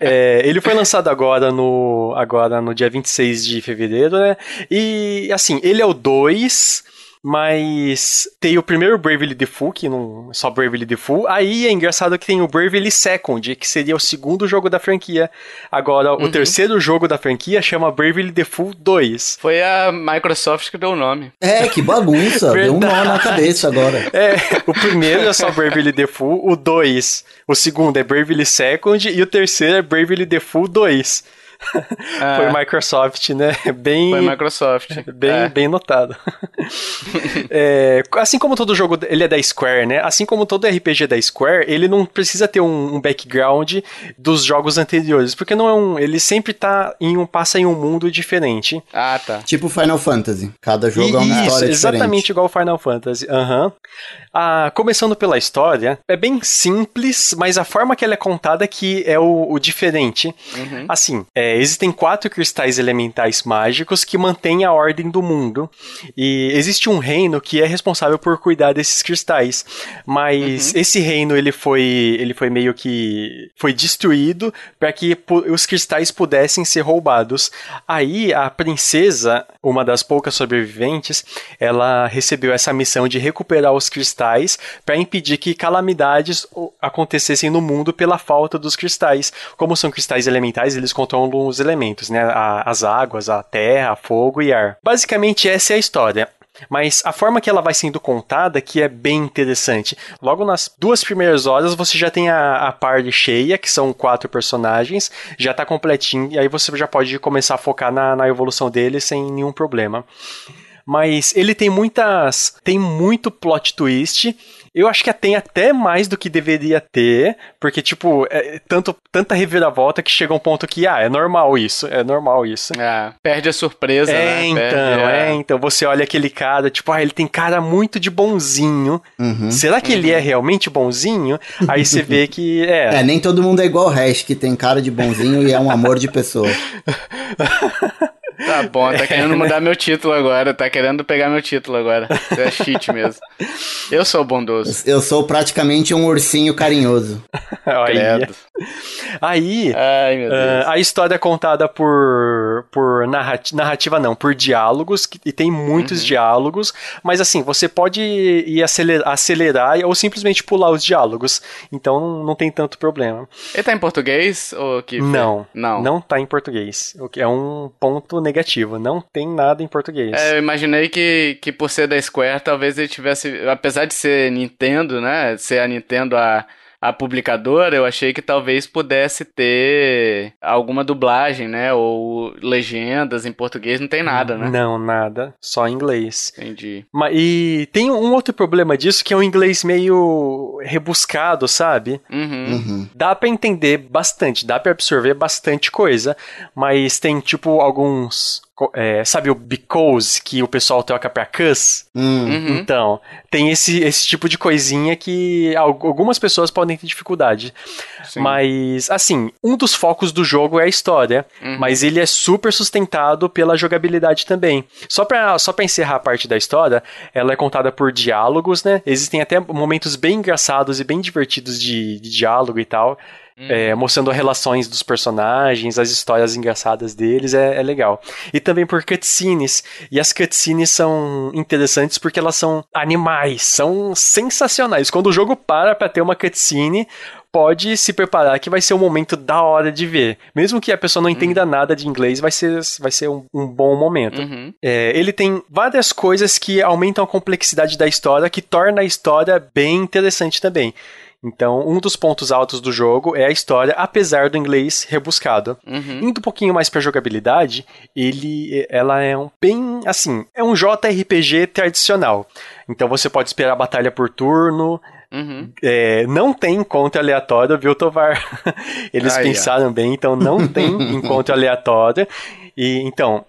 Ele foi lançado agora no dia 26 de fevereiro, né? E, assim, ele é o 2... Mas tem o primeiro Bravely Default, que não é só Bravely Default. Aí é engraçado que tem o Bravely Second, que seria o segundo jogo da franquia. Agora, o terceiro jogo da franquia chama Bravely Default 2. Foi a Microsoft que deu o nome. É, que bagunça. Deu um nó na cabeça agora. É, o primeiro é só Bravely Default, o 2. O segundo é Bravely Second e o terceiro é Bravely Default 2. Foi Microsoft, né? Foi Microsoft. Bem notado. Assim como todo jogo, ele é da Square, né? Assim como todo RPG da Square, ele não precisa ter um background dos jogos anteriores, porque não é ele sempre tá passa em um mundo diferente. Ah, tá. Tipo Final Fantasy. Cada jogo é uma história diferente. Exatamente igual Final Fantasy. Começando pela história, é bem simples, mas a forma que ela é contada que é o diferente. Assim, existem 4 cristais elementais mágicos que mantêm a ordem do mundo. E existe um reino que é responsável por cuidar desses cristais. Mas esse reino ele foi meio que foi destruído para que os cristais pudessem ser roubados. Aí a princesa, uma das poucas sobreviventes, ela recebeu essa missão de recuperar os cristais para impedir que calamidades acontecessem no mundo pela falta dos cristais. Como são cristais elementais, eles controlam os elementos, né? As águas, a terra, fogo e ar. Basicamente, essa é a história. Mas a forma que ela vai sendo contada que é bem interessante. Logo nas 2 primeiras horas você já tem a party cheia, que são 4 personagens, já tá completinho, e aí você já pode começar a focar na evolução deles sem nenhum problema. Mas ele tem muito plot twist. Eu acho que tem até mais do que deveria ter, porque, tipo, tanta reviravolta que chega um ponto que, é normal isso. É, perde a surpresa, né? Então, você olha aquele cara, tipo, ele tem cara muito de bonzinho. Será que ele é realmente bonzinho? Aí você vê que é. É, nem todo mundo é igual o Hash, que tem cara de bonzinho e é um amor de pessoa. Tá bom, tá querendo mudar meu título agora, tá querendo pegar meu título agora. Isso é cheat mesmo. Eu sou bondoso. Eu sou praticamente um ursinho carinhoso. Credo. Aí, ai, meu Deus. A história é contada por narrativa não, por diálogos, e tem muitos diálogos, mas assim, você pode ir acelerar ou simplesmente pular os diálogos, então não tem tanto problema. Ele tá em português? Ou que... Não tá em português, é um ponto negativo, não tem nada em português. Eu imaginei que por ser da Square, talvez ele tivesse, apesar de ser Nintendo, né, ser a Nintendo a publicadora, eu achei que talvez pudesse ter alguma dublagem, né, ou legendas em português, não tem nada, né? Não, nada, só em inglês. Entendi. E tem um outro problema disso, que é um inglês meio rebuscado, sabe? Dá pra entender bastante, dá pra absorver bastante coisa, mas tem, tipo, alguns... sabe o because que o pessoal troca pra cuz? Então, tem esse tipo de coisinha que algumas pessoas podem ter dificuldade. Sim. Mas, assim, um dos focos do jogo é a história, mas ele é super sustentado pela jogabilidade também. Só pra encerrar a parte da história, ela é contada por diálogos, né? Existem até momentos bem engraçados e bem divertidos de diálogo e tal. Mostrando as relações dos personagens, as histórias engraçadas deles, é legal. E também por cutscenes. E as cutscenes são interessantes porque elas são animais, são sensacionais. Quando o jogo pra ter uma cutscene, pode se preparar que vai ser um momento da hora de ver. Mesmo que a pessoa não entenda nada de inglês, vai ser um bom momento. Ele tem várias coisas que aumentam a complexidade da história, que torna a história bem interessante também. Então, um dos pontos altos do jogo é a história, apesar do inglês rebuscado. Indo um pouquinho mais pra jogabilidade, ela é um JRPG tradicional. Então, você pode esperar a batalha por turno. Não tem encontro aleatório, viu, Tovar? Eles pensaram bem, então não tem encontro aleatório. E, então,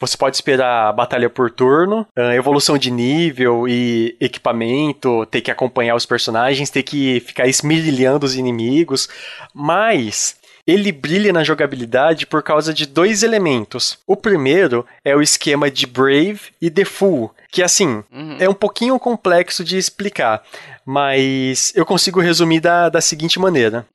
você pode esperar a batalha por turno, evolução de nível e equipamento, ter que acompanhar os personagens, ter que ficar esmirilhando os inimigos, mas ele brilha na jogabilidade por causa de 2 elementos. O primeiro é o esquema de Brave e Default, que assim, é um pouquinho complexo de explicar, mas eu consigo resumir da seguinte maneira,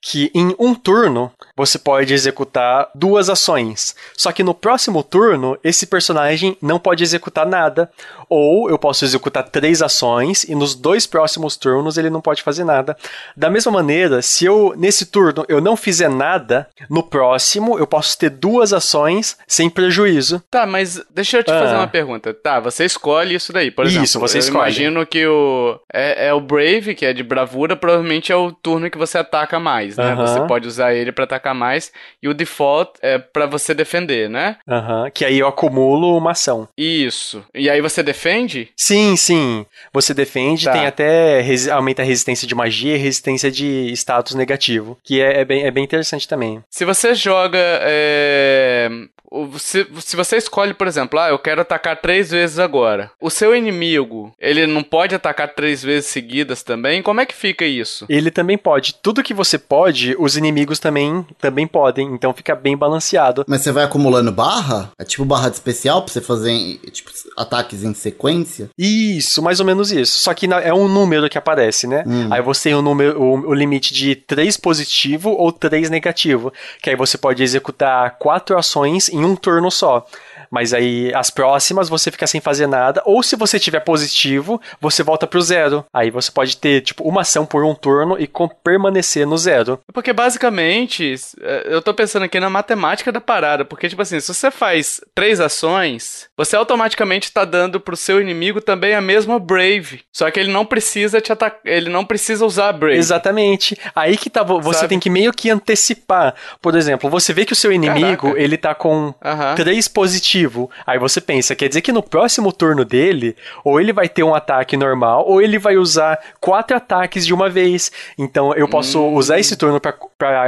que em um turno você pode executar duas ações, só que no próximo turno esse personagem não pode executar nada, ou eu posso executar três ações e nos dois próximos turnos ele não pode fazer nada. Da mesma maneira, se eu nesse turno eu não fizer nada, no próximo eu posso ter duas ações sem prejuízo. Tá, mas deixa eu te fazer uma pergunta. Tá, você escolhe isso daí, por exemplo. Isso, você escolhe. Eu imagino que o Brave, que é de bravura, provavelmente é o turno que você ataca mais, né? Você pode usar ele pra atacar mais. E o default é pra você defender, né? Que aí eu acumulo uma ação. Isso. E aí você defende? Sim, sim. Você defende, tá. Tem até... aumenta a resistência de magia e resistência de status negativo. Que é bem interessante também. Se você joga... Se você escolhe, por exemplo, eu quero atacar 3 vezes agora. O seu inimigo, ele não pode atacar 3 vezes seguidas também? Como é que fica isso? Ele também pode. Tudo que você pode, os inimigos também podem. Então fica bem balanceado. Mas você vai acumulando barra? É tipo barra de especial pra você fazer tipo, ataques em sequência? Isso, mais ou menos isso. Só que é um número que aparece, né? Aí você tem o limite de 3 positivo ou 3 negativo. Que aí você pode executar 4 ações em um turno só. Mas aí as próximas você fica sem fazer nada, ou se você tiver positivo, você volta pro 0. Aí você pode ter, tipo, uma ação por um turno e permanecer no 0. Porque basicamente, eu tô pensando aqui na matemática da parada, porque, tipo assim, se você faz 3 ações, você automaticamente tá dando pro seu inimigo também a mesma Brave, só que ele não precisa te atacar, ele não precisa usar a Brave. Exatamente. Aí que tá, você sabe? Tem que meio que antecipar. Por exemplo, você vê que o seu inimigo, ele tá com 3 positivos. Aí você pensa, quer dizer que no próximo turno dele, ou ele vai ter um ataque normal, ou ele vai usar 4 ataques de uma vez. Então eu posso usar esse turno pra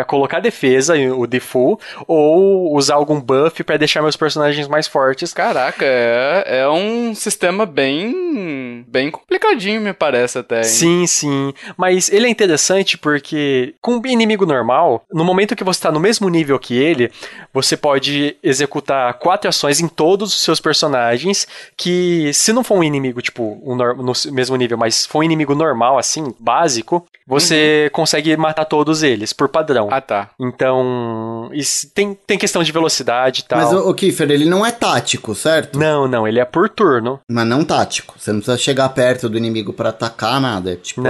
colocar defesa, o default, ou usar algum buff pra deixar meus personagens mais fortes. Caraca, é um sistema bem complicadinho, me parece até. Hein? Sim, sim. Mas ele é interessante porque com um inimigo normal, no momento que você tá no mesmo nível que ele, você pode executar 4 ações em todos os seus personagens, que se não for um inimigo, tipo, no mesmo nível, mas for um inimigo normal, assim, básico, você consegue matar todos eles, por padrão. Ah, tá. Então, isso tem questão de velocidade e tal. Mas o Kiefer, ele não é tático, certo? Não, ele é por turno. Mas não tático, você não precisa chegar perto do inimigo pra atacar nada, tipo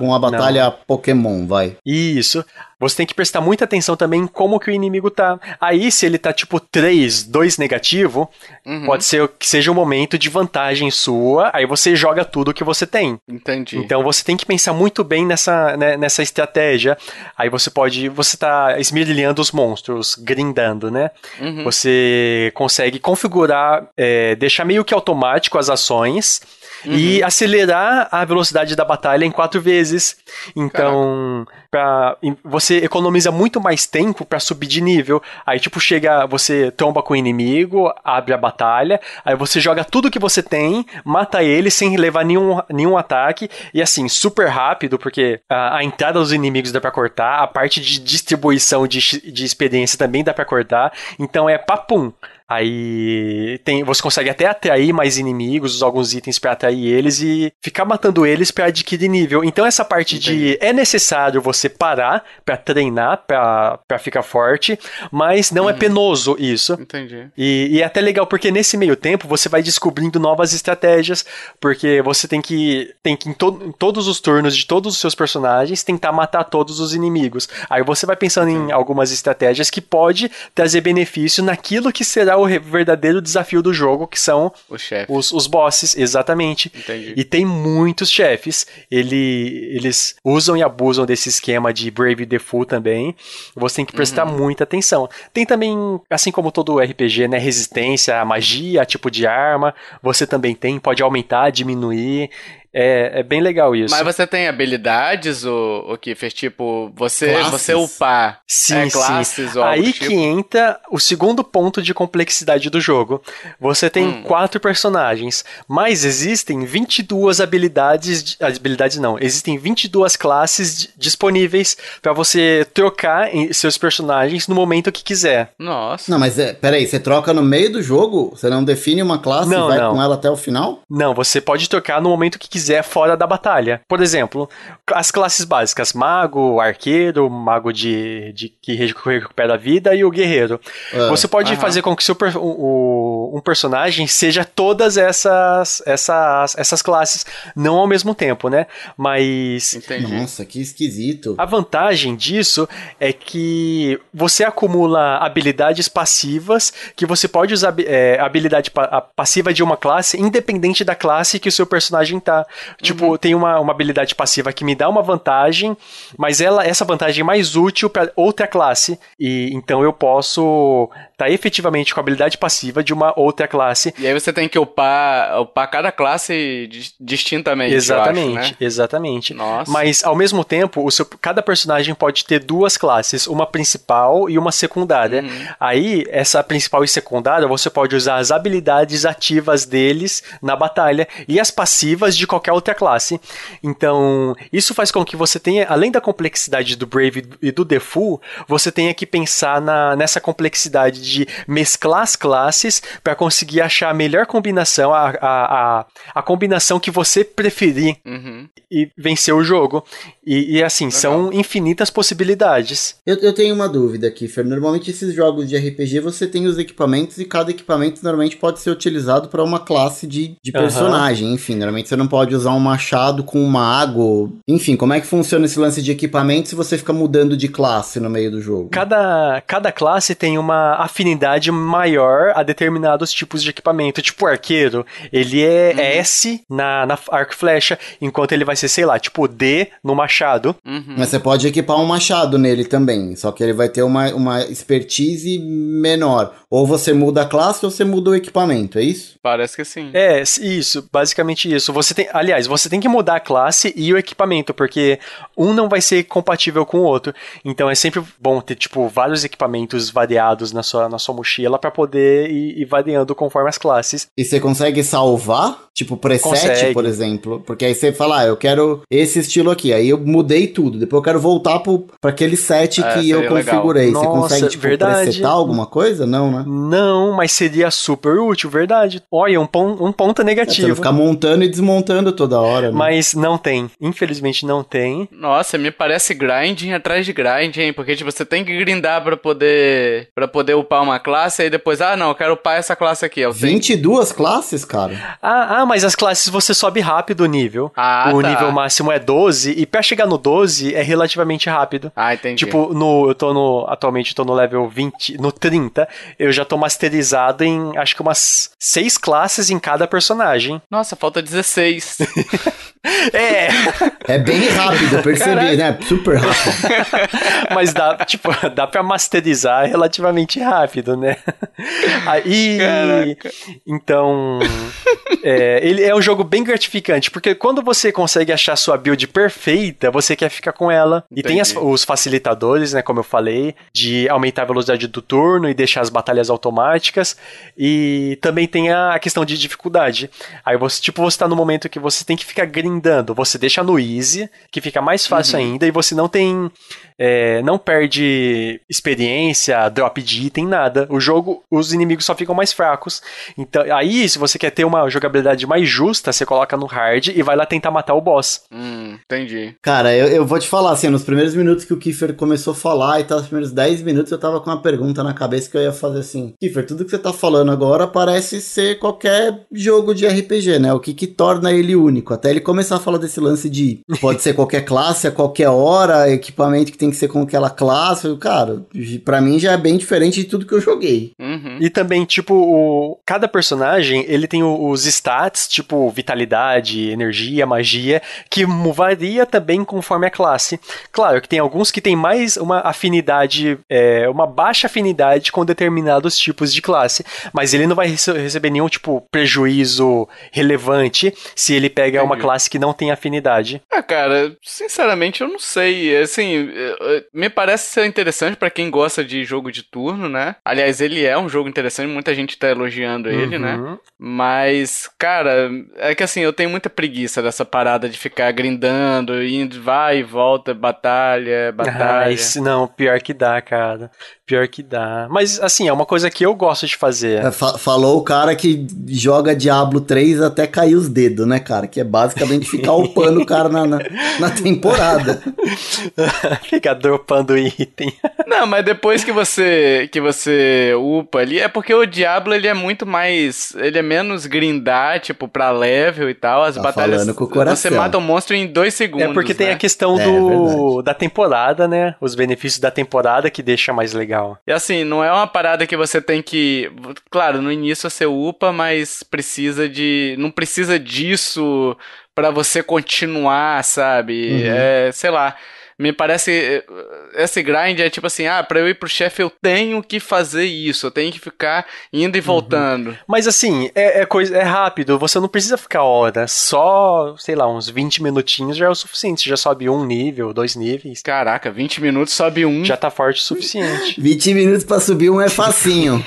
uma batalha Pokémon, vai. Isso. Você tem que prestar muita atenção também em como que o inimigo tá. Aí, se ele tá tipo 3, 2 negativo, pode ser que seja um momento de vantagem sua, aí você joga tudo que você tem. Entendi. Então, você tem que pensar muito bem nessa estratégia. Aí você tá esmerilhando os monstros, grindando, né? Você consegue configurar, deixar meio que automático as ações e acelerar a velocidade da batalha em 4 vezes. Então, você economiza muito mais tempo pra subir de nível. Aí, tipo, chega, você tromba com o inimigo, abre a batalha, aí você joga tudo que você tem, mata ele sem levar nenhum ataque, e assim, super rápido, porque a entrada dos inimigos dá pra cortar, a parte de distribuição de experiência também dá pra cortar, então é papum. Aí você consegue até atrair mais inimigos, usar alguns itens pra atrair eles e ficar matando eles pra adquirir nível. Então essa parte de é necessário você parar pra treinar, pra ficar forte, mas não é penoso isso. Entendi. E é até legal, porque nesse meio tempo você vai descobrindo novas estratégias, porque você tem que em todos os turnos de todos os seus personagens tentar matar todos os inimigos. Aí você vai pensando em algumas estratégias que pode trazer benefício naquilo que será o verdadeiro desafio do jogo, que são os bosses, exatamente. Entendi. E tem muitos chefes, eles usam e abusam desse esquema de Bravely Default também, você tem que prestar muita atenção. Tem também, assim como todo RPG, né, resistência, magia, tipo de arma, você também pode aumentar, diminuir. É bem legal isso. Mas você tem habilidades, o Kiefer? Tipo, você upar classes ou algo tipo? Aí que entra o segundo ponto de complexidade do jogo. Você tem 4 personagens, mas existem 22 habilidades... Habilidades não. Existem 22 classes disponíveis pra você trocar seus personagens no momento que quiser. Nossa. Não, mas peraí, você troca no meio do jogo? Você não define uma classe e vai com ela até o final? Não, você pode trocar no momento que quiser. Fora da batalha. Por exemplo, as classes básicas, mago, arqueiro, mago de que recupera a vida e o guerreiro. Você pode fazer com que um personagem seja todas essas classes, não ao mesmo tempo, né? Mas... Entendi. Nossa, que esquisito. A vantagem disso é que você acumula habilidades passivas, que você pode usar habilidade passiva de uma classe, independente da classe que o seu personagem tá. Tipo, tem uma habilidade passiva que me dá uma vantagem, mas essa vantagem é mais útil para outra classe. E então eu posso estar efetivamente com a habilidade passiva de uma outra classe. E aí você tem que upar cada classe distintamente. Exatamente, eu acho, né? Exatamente. Nossa. Mas ao mesmo tempo, cada personagem pode ter 2 classes, uma principal e uma secundária. Aí, essa principal e secundária, você pode usar as habilidades ativas deles na batalha e as passivas de qualquer outra classe. Então, isso faz com que você tenha, além da complexidade do Brave e do Default, você tenha que pensar nessa complexidade de mesclar as classes para conseguir achar a melhor combinação, a combinação que você preferir e vencer o jogo. E assim, legal. São infinitas possibilidades. Eu tenho uma dúvida aqui, Fer. Normalmente esses jogos de RPG você tem os equipamentos e cada equipamento normalmente pode ser utilizado para uma classe de personagem. Enfim, normalmente você não pode usar um machado com um mago. Enfim, como é que funciona esse lance de equipamento se você fica mudando de classe no meio do jogo? Cada classe tem uma afinidade maior a determinados tipos de equipamento. Tipo, o arqueiro, ele é S na arco e flecha, enquanto ele vai ser, sei lá, tipo D no machado. Mas você pode equipar um machado nele também, só que ele vai ter uma expertise menor. Ou você muda a classe ou você muda o equipamento, é isso? Parece que sim. É, isso, basicamente isso. Você tem que mudar a classe e o equipamento, porque um não vai ser compatível com o outro. Então é sempre bom ter, tipo, vários equipamentos variados na sua mochila pra poder ir variando conforme as classes. E você consegue salvar? Tipo, preset, por exemplo. Porque aí você fala, eu quero esse estilo aqui. Aí eu mudei tudo. Depois eu quero voltar pra aquele set que eu configurei. Legal. Você consegue, tipo, presetar alguma coisa? Não, né? Não, mas seria super útil, verdade. Olha, um ponto negativo. Você ficar montando e desmontando toda hora. Né? Mas não tem. Infelizmente não tem. Nossa, me parece grinding atrás de grinding, hein? Porque, tipo, você tem que grindar pra poder upar uma classe, aí depois, eu quero upar essa classe aqui. 22 classes, cara? Mas as classes você sobe rápido o nível. O nível máximo é 12, e pra chegar no 12 é relativamente rápido. Entendi. Tipo, atualmente eu tô no level 20, no 30, eu já tô masterizado em, acho que umas 6 classes em cada personagem. Nossa, falta 16. É bem rápido, eu percebi, caraca. Né? Super rápido. Mas dá pra masterizar relativamente rápido, né? Aí, caraca. Então, ele é um jogo bem gratificante, porque quando você consegue achar sua build perfeita, você quer ficar com ela. Entendi. E tem os facilitadores, né? Como eu falei, de aumentar a velocidade do turno e deixar as batalhas automáticas. E também tem a questão de dificuldade. Aí você tá no momento que você tem que ficar grindando, você deixa no easy, que fica mais fácil ainda, e você não tem... não perde experiência, drop de item, nada. O jogo, os inimigos só ficam mais fracos. Então, aí, se você quer ter uma jogabilidade mais justa, você coloca no hard e vai lá tentar matar o boss. Entendi. Cara, eu vou te falar, assim, nos primeiros minutos que o Kiefer começou a falar, e nos primeiros 10 minutos eu tava com uma pergunta na cabeça que eu ia fazer assim, Kiefer, tudo que você tá falando agora parece ser qualquer jogo de RPG, né? O que torna ele único? Até ele começar a falar desse lance de pode ser qualquer classe, a qualquer hora, equipamento que tem que ser com aquela classe, cara, pra mim já é bem diferente de tudo que eu joguei. E também, tipo, cada personagem, ele tem os stats, tipo, vitalidade, energia, magia, que vai varia também conforme a classe. Claro que tem alguns que têm mais uma afinidade, uma baixa afinidade com determinados tipos de classe, mas ele não vai receber nenhum tipo prejuízo relevante se ele pega uma classe que não tem afinidade. Ah, cara, sinceramente eu não sei, assim, me parece ser interessante pra quem gosta de jogo de turno, né? Aliás, ele é um jogo interessante, muita gente tá elogiando ele, né? Mas, cara, é que assim, eu tenho muita preguiça dessa parada de ficar grindando, indo, vai e volta, batalha. Ah, isso não, pior que dá, cara. Pior que dá. Mas, assim, é uma coisa que eu gosto de fazer. Falou o cara que joga Diablo 3 até cair os dedos, né, cara? Que é basicamente ficar upando o cara na temporada. Ficar dropando item. Não, mas depois que você upa ali, é porque o Diablo, ele é muito mais... Ele é menos grindar, tipo, pra level e tal. As batalhas... Com o coração. Você mata um monstro em 2 segundos, é porque tem, né? A questão da temporada, né? Os benefícios da temporada que deixa mais legal. E assim, não é uma parada que você tem que... Claro, no início você upa, mas precisa de... Não precisa disso pra você continuar, sabe? Sei lá. Me parece... Esse grind é tipo assim, pra eu ir pro chefe eu tenho que fazer isso, eu tenho que ficar indo e voltando. Mas assim, é rápido, você não precisa ficar horas, só, sei lá, uns 20 minutinhos já é o suficiente, você já sobe 1 nível, 2 níveis. Caraca, 20 minutos sobe 1. Já tá forte o suficiente. 20 minutos pra subir 1 é facinho.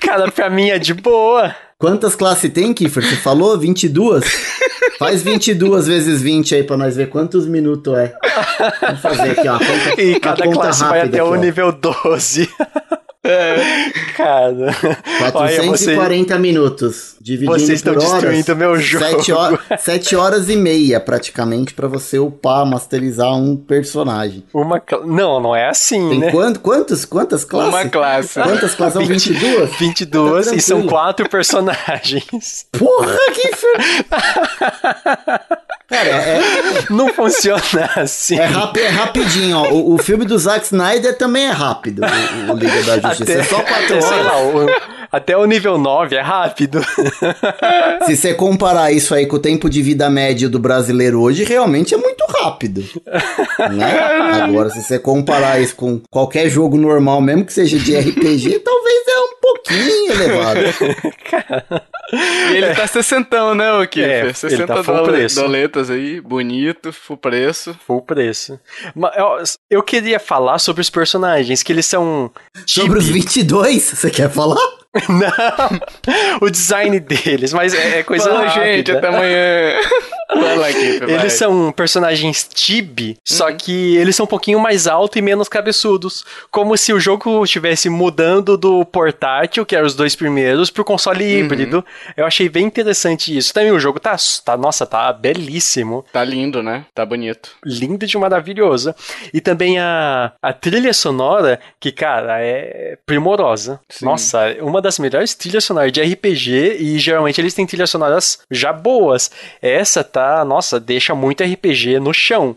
Cara, pra mim é de boa. Quantas classes tem, Kiefer? Você falou? 22? Faz 22 vezes 20 aí pra nós ver quantos minutos é. Vamos fazer aqui, ó. E cada classe vai até o nível 12. Cara. 440 minutos. Dividindo vocês estão destruindo meu jogo. 7 horas e meia, praticamente, pra você upar, masterizar um personagem. Não é assim, tem, né? Quantas classes? Uma classe. Quantas classes são? 22? 22 e são 4 personagens. Porra, que inferno! Cara, não funciona assim. É rapidinho, ó. O filme do Zack Snyder também é rápido, o Liga da Justiça. É só 4 horas. Sei lá, até o nível 9 é rápido. Se você comparar isso aí com o tempo de vida médio do brasileiro hoje, realmente é muito rápido, né? Agora, se você comparar isso com qualquer jogo normal, mesmo que seja de RPG, talvez é um pouquinho elevado. Cara... E ele tá 60, né, o Kiefer? 60 tá doletas aí, bonito, full preço. Full preço. Eu queria falar sobre os personagens, que eles são... Sobre os 22? Você quer falar? Não, o design deles, mas é coisa rápida. Gente, até amanhã. Eles são personagens chibi, só que eles são um pouquinho mais altos e menos cabeçudos, como se o jogo estivesse mudando do portátil, que eram os 2 primeiros, pro console híbrido. Eu achei bem interessante isso. Também o jogo tá belíssimo. Tá lindo, né? Tá bonito. Lindo de maravilhoso. E também a trilha sonora, que, cara, é primorosa. Sim. Nossa, uma das melhores trilhas sonoras de RPG, e geralmente eles têm trilhas sonoras já boas. Essa tá, nossa, deixa muito RPG no chão.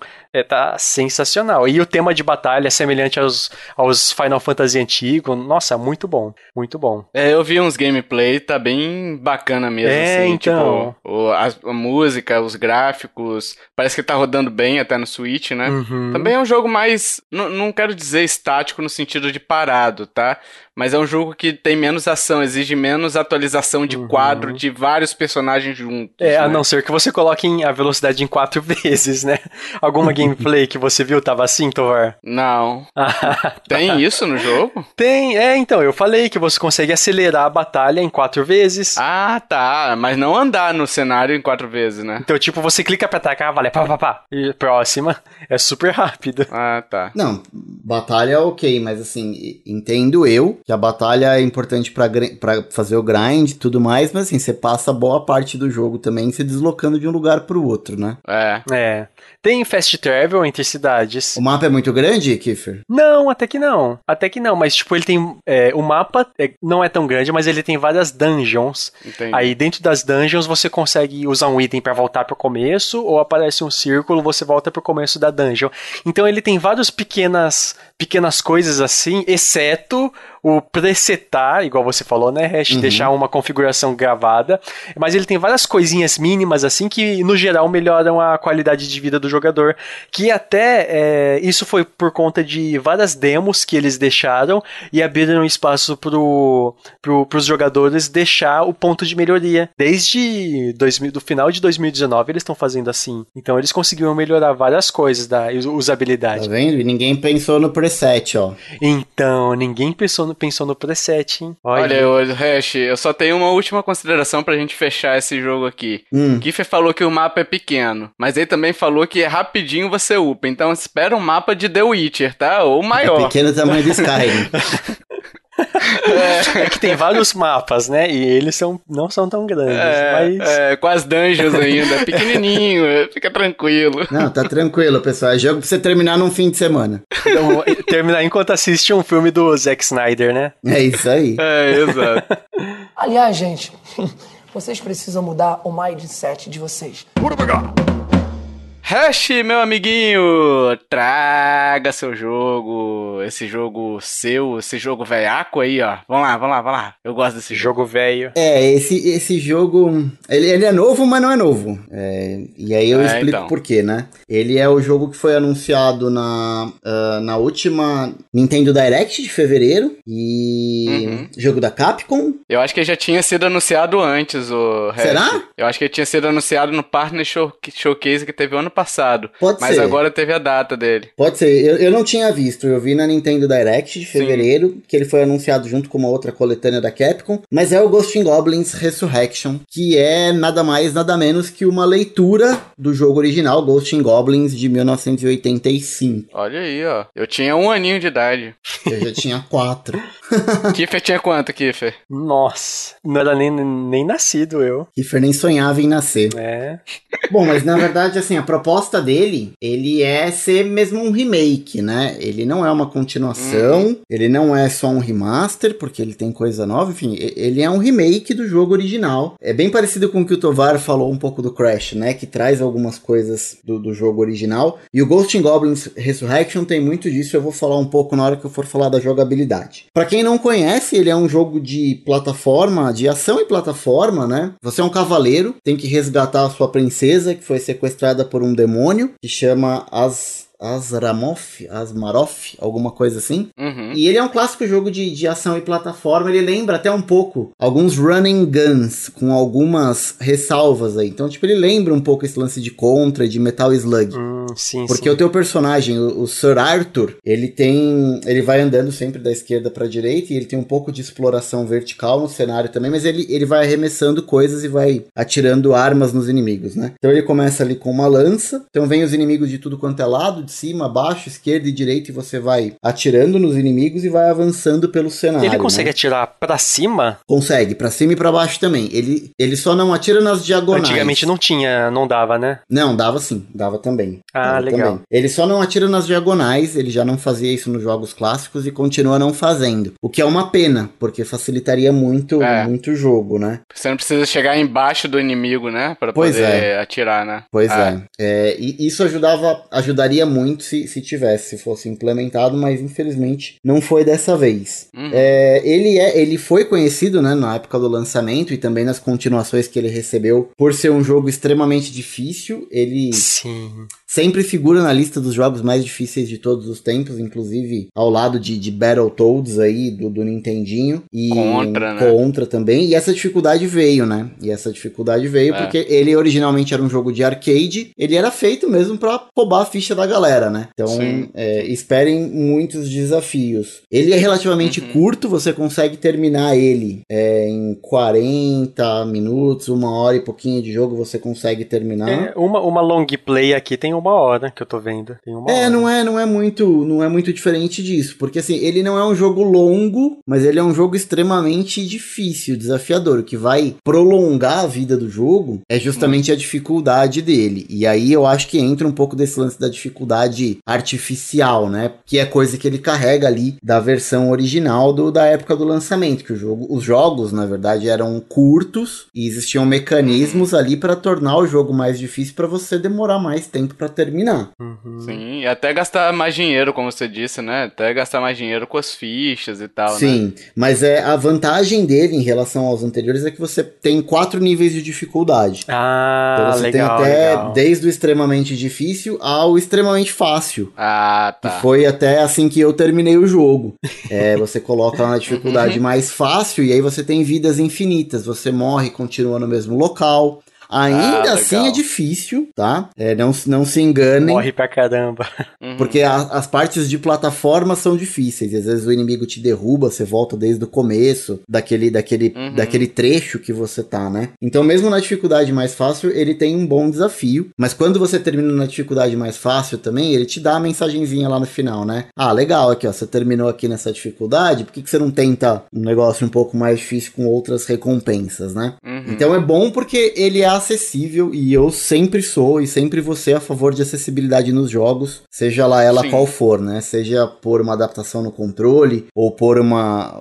Tá sensacional. E o tema de batalha é semelhante aos Final Fantasy antigos. Nossa, muito bom. Muito bom. Eu vi uns gameplay, tá bem bacana mesmo. Assim, então... Tipo, a música, os gráficos, parece que tá rodando bem até no Switch, né? Também é um jogo mais, não quero dizer estático no sentido de parado, tá? Mas é um jogo que tem menos ação, exige menos atualização de quadro de vários personagens juntos. A não ser que você coloque a velocidade em 4 vezes, né? Alguma gameplay que você viu tava assim, Tovar? Não. Tem isso no jogo? Tem, então, eu falei que você consegue acelerar a batalha em 4 vezes. Ah, tá, mas não andar no cenário em 4 vezes, né? Então, tipo, você clica pra atacar, vale, pá, pá, pá, e próxima, é super rápido. Ah, tá. Não, batalha ok, mas assim, entendo eu que a batalha é importante pra fazer o grind e tudo mais, mas assim, você passa boa parte do jogo também se deslocando de um lugar pro outro, né? É. Tem fast travel entre cidades. O mapa é muito grande, Kiefer? Não, até que não. Até que não, mas tipo, ele tem... o mapa não é tão grande, mas ele tem várias dungeons. Entendi. Aí dentro das dungeons você consegue usar um item pra voltar pro começo, ou aparece um círculo, você volta pro começo da dungeon. Então ele tem várias pequenas coisas assim, exceto o presetar, igual você falou, né, Hash? Uhum. Deixar uma configuração gravada. Mas ele tem várias coisinhas mínimas assim que, no geral, melhoram a qualidade de vida do jogador. Que até isso foi por conta de várias demos que eles deixaram e abriram espaço pros jogadores deixar o ponto de melhoria. Desde do final de 2019 eles estão fazendo assim. Então eles conseguiram melhorar várias coisas da usabilidade. Tá vendo? E ninguém pensou no preset, ó. Então, ninguém pensou no preset, hein? Olha, Hash, eu só tenho uma última consideração pra gente fechar esse jogo aqui. O Kiefer falou que o mapa é pequeno, mas ele também falou que é rapidinho você upa, então espera um mapa de The Witcher, tá? Ou maior. É pequeno tamanho do Skyrim. É que tem vários mapas, né? E eles não são tão grandes, mas... com as dungeons ainda, pequenininho, fica tranquilo. Não, tá tranquilo, pessoal. É jogo pra você terminar num fim de semana. Então, terminar enquanto assiste um filme do Zack Snyder, né? É isso aí. Exato. Aliás, gente, vocês precisam mudar o mindset de vocês. Bora pegar! Hash, meu amiguinho, traga seu jogo, esse jogo seu, esse jogo velhaco aí, ó. Vamos lá. Eu gosto desse jogo velho. Esse jogo, ele é novo, mas não é novo. E aí eu explico então por quê, né? Ele é o jogo que foi anunciado na última Nintendo Direct de fevereiro e jogo da Capcom. Eu acho que ele já tinha sido anunciado antes, o Hash. Será? Eu acho que ele tinha sido anunciado no Partner Showcase que teve ano passado, mas agora teve a data dele. Pode ser, eu não tinha visto, eu vi na Nintendo Direct de fevereiro, que ele foi anunciado junto com uma outra coletânea da Capcom, mas é o Ghosts 'n Goblins Resurrection, que é nada mais, nada menos que uma leitura do jogo original, Ghosts 'n Goblins de 1985. Olha aí, ó, eu tinha 1 aninho de idade. Eu já tinha 4. Kiefer tinha quanto, Kiefer? Nossa, não era nem nascido eu. Kiefer nem sonhava em nascer. Bom, mas na verdade, assim, a proposta dele, ele é ser mesmo um remake, né? Ele não é uma continuação, ele não é só um remaster, porque ele tem coisa nova, enfim, ele é um remake do jogo original. É bem parecido com o que o Tovar falou um pouco do Crash, né? Que traz algumas coisas do jogo original. E o Ghosts 'n Goblins Resurrection tem muito disso, eu vou falar um pouco na hora que eu for falar da jogabilidade. Pra quem não conhece, ele é um jogo de plataforma, de ação e plataforma, né? Você é um cavaleiro, tem que resgatar a sua princesa, que foi sequestrada por um demônio, que chama Asmaroth, alguma coisa assim. E ele é um clássico jogo de ação e plataforma. Ele lembra até um pouco alguns running guns, com algumas ressalvas aí. Então, tipo, ele lembra um pouco esse lance de Contra e de Metal Slug. Sim, porque o teu personagem, o Sir Arthur, ele vai andando sempre da esquerda pra direita, e ele tem um pouco de exploração vertical no cenário também, mas ele vai arremessando coisas e vai atirando armas nos inimigos, né? Então ele começa ali com uma lança, então vem os inimigos de tudo quanto é lado, de cima, baixo, esquerda e direita, e você vai atirando nos inimigos e vai avançando pelo cenário. Ele consegue, né, atirar pra cima? Consegue, pra cima e pra baixo também. Ele só não atira nas diagonais. Antigamente não dava, né? Não, dava sim, dava também. Ah, legal. Também. Ele só não atira nas diagonais, ele já não fazia isso nos jogos clássicos e continua não fazendo. O que é uma pena, porque facilitaria muito o jogo, né? Você não precisa chegar embaixo do inimigo, né? Pra poder atirar, né? Pois é. E isso ajudaria muito se fosse implementado, mas infelizmente não foi dessa vez. Ele foi conhecido, né, na época do lançamento e também nas continuações que ele recebeu por ser um jogo extremamente difícil. Ele... Sim... sempre figura na lista dos jogos mais difíceis de todos os tempos, inclusive ao lado de Battletoads aí, do Nintendinho. E Contra, né? Contra também. E essa dificuldade veio, né? Porque ele originalmente era um jogo de arcade, ele era feito mesmo pra roubar a ficha da galera, né? Então, esperem muitos desafios. Ele é relativamente curto, você consegue terminar ele em 40 minutos, 1 hora e pouquinho de jogo, você consegue terminar. Uma long play aqui tem uma uma hora que eu tô vendo. Tem uma hora. Não é muito diferente disso, porque assim, ele não é um jogo longo, mas ele é um jogo extremamente difícil, desafiador. O que vai prolongar a vida do jogo é justamente a dificuldade dele. E aí eu acho que entra um pouco desse lance da dificuldade artificial, né? Que é coisa que ele carrega ali da versão original da época do lançamento, que os jogos, na verdade, eram curtos e existiam mecanismos ali para tornar o jogo mais difícil para você demorar mais tempo para terminar. Uhum. Sim, e até gastar mais dinheiro, como você disse, né? Até gastar mais dinheiro com as fichas e tal, sim, né? Mas a vantagem dele em relação aos anteriores é que você tem 4 níveis de dificuldade. Ah, então você legal, tem até legal. Desde o extremamente difícil ao extremamente fácil. Ah, tá. E foi até assim que eu terminei o jogo. Você coloca lá na dificuldade mais fácil e aí você tem vidas infinitas. Você morre e continua no mesmo local. Ainda assim é difícil, tá? Não se enganem. Morre pra caramba. Porque as partes de plataforma são difíceis. Às vezes o inimigo te derruba, você volta desde o começo daquele trecho que você tá, né? Então mesmo na dificuldade mais fácil, ele tem um bom desafio. Mas quando você termina na dificuldade mais fácil também, ele te dá a mensagenzinha lá no final, né? Ah, legal, aqui ó, você terminou aqui nessa dificuldade, por que você não tenta um negócio um pouco mais difícil com outras recompensas, né? Então é bom porque ele é acessível, e eu sempre sou e sempre vou ser a favor de acessibilidade nos jogos, seja lá ela Sim. qual for, né? Seja por uma adaptação no controle ou por uma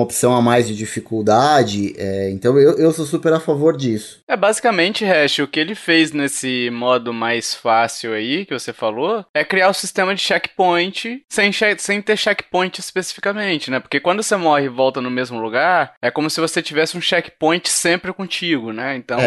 opção a mais de dificuldade. Então eu sou super a favor disso. Basicamente, Hash, o que ele fez nesse modo mais fácil aí, que você falou, é criar o sistema de checkpoint sem ter checkpoint especificamente, né? Porque quando você morre e volta no mesmo lugar, é como se você tivesse um checkpoint sempre contigo, né? Então...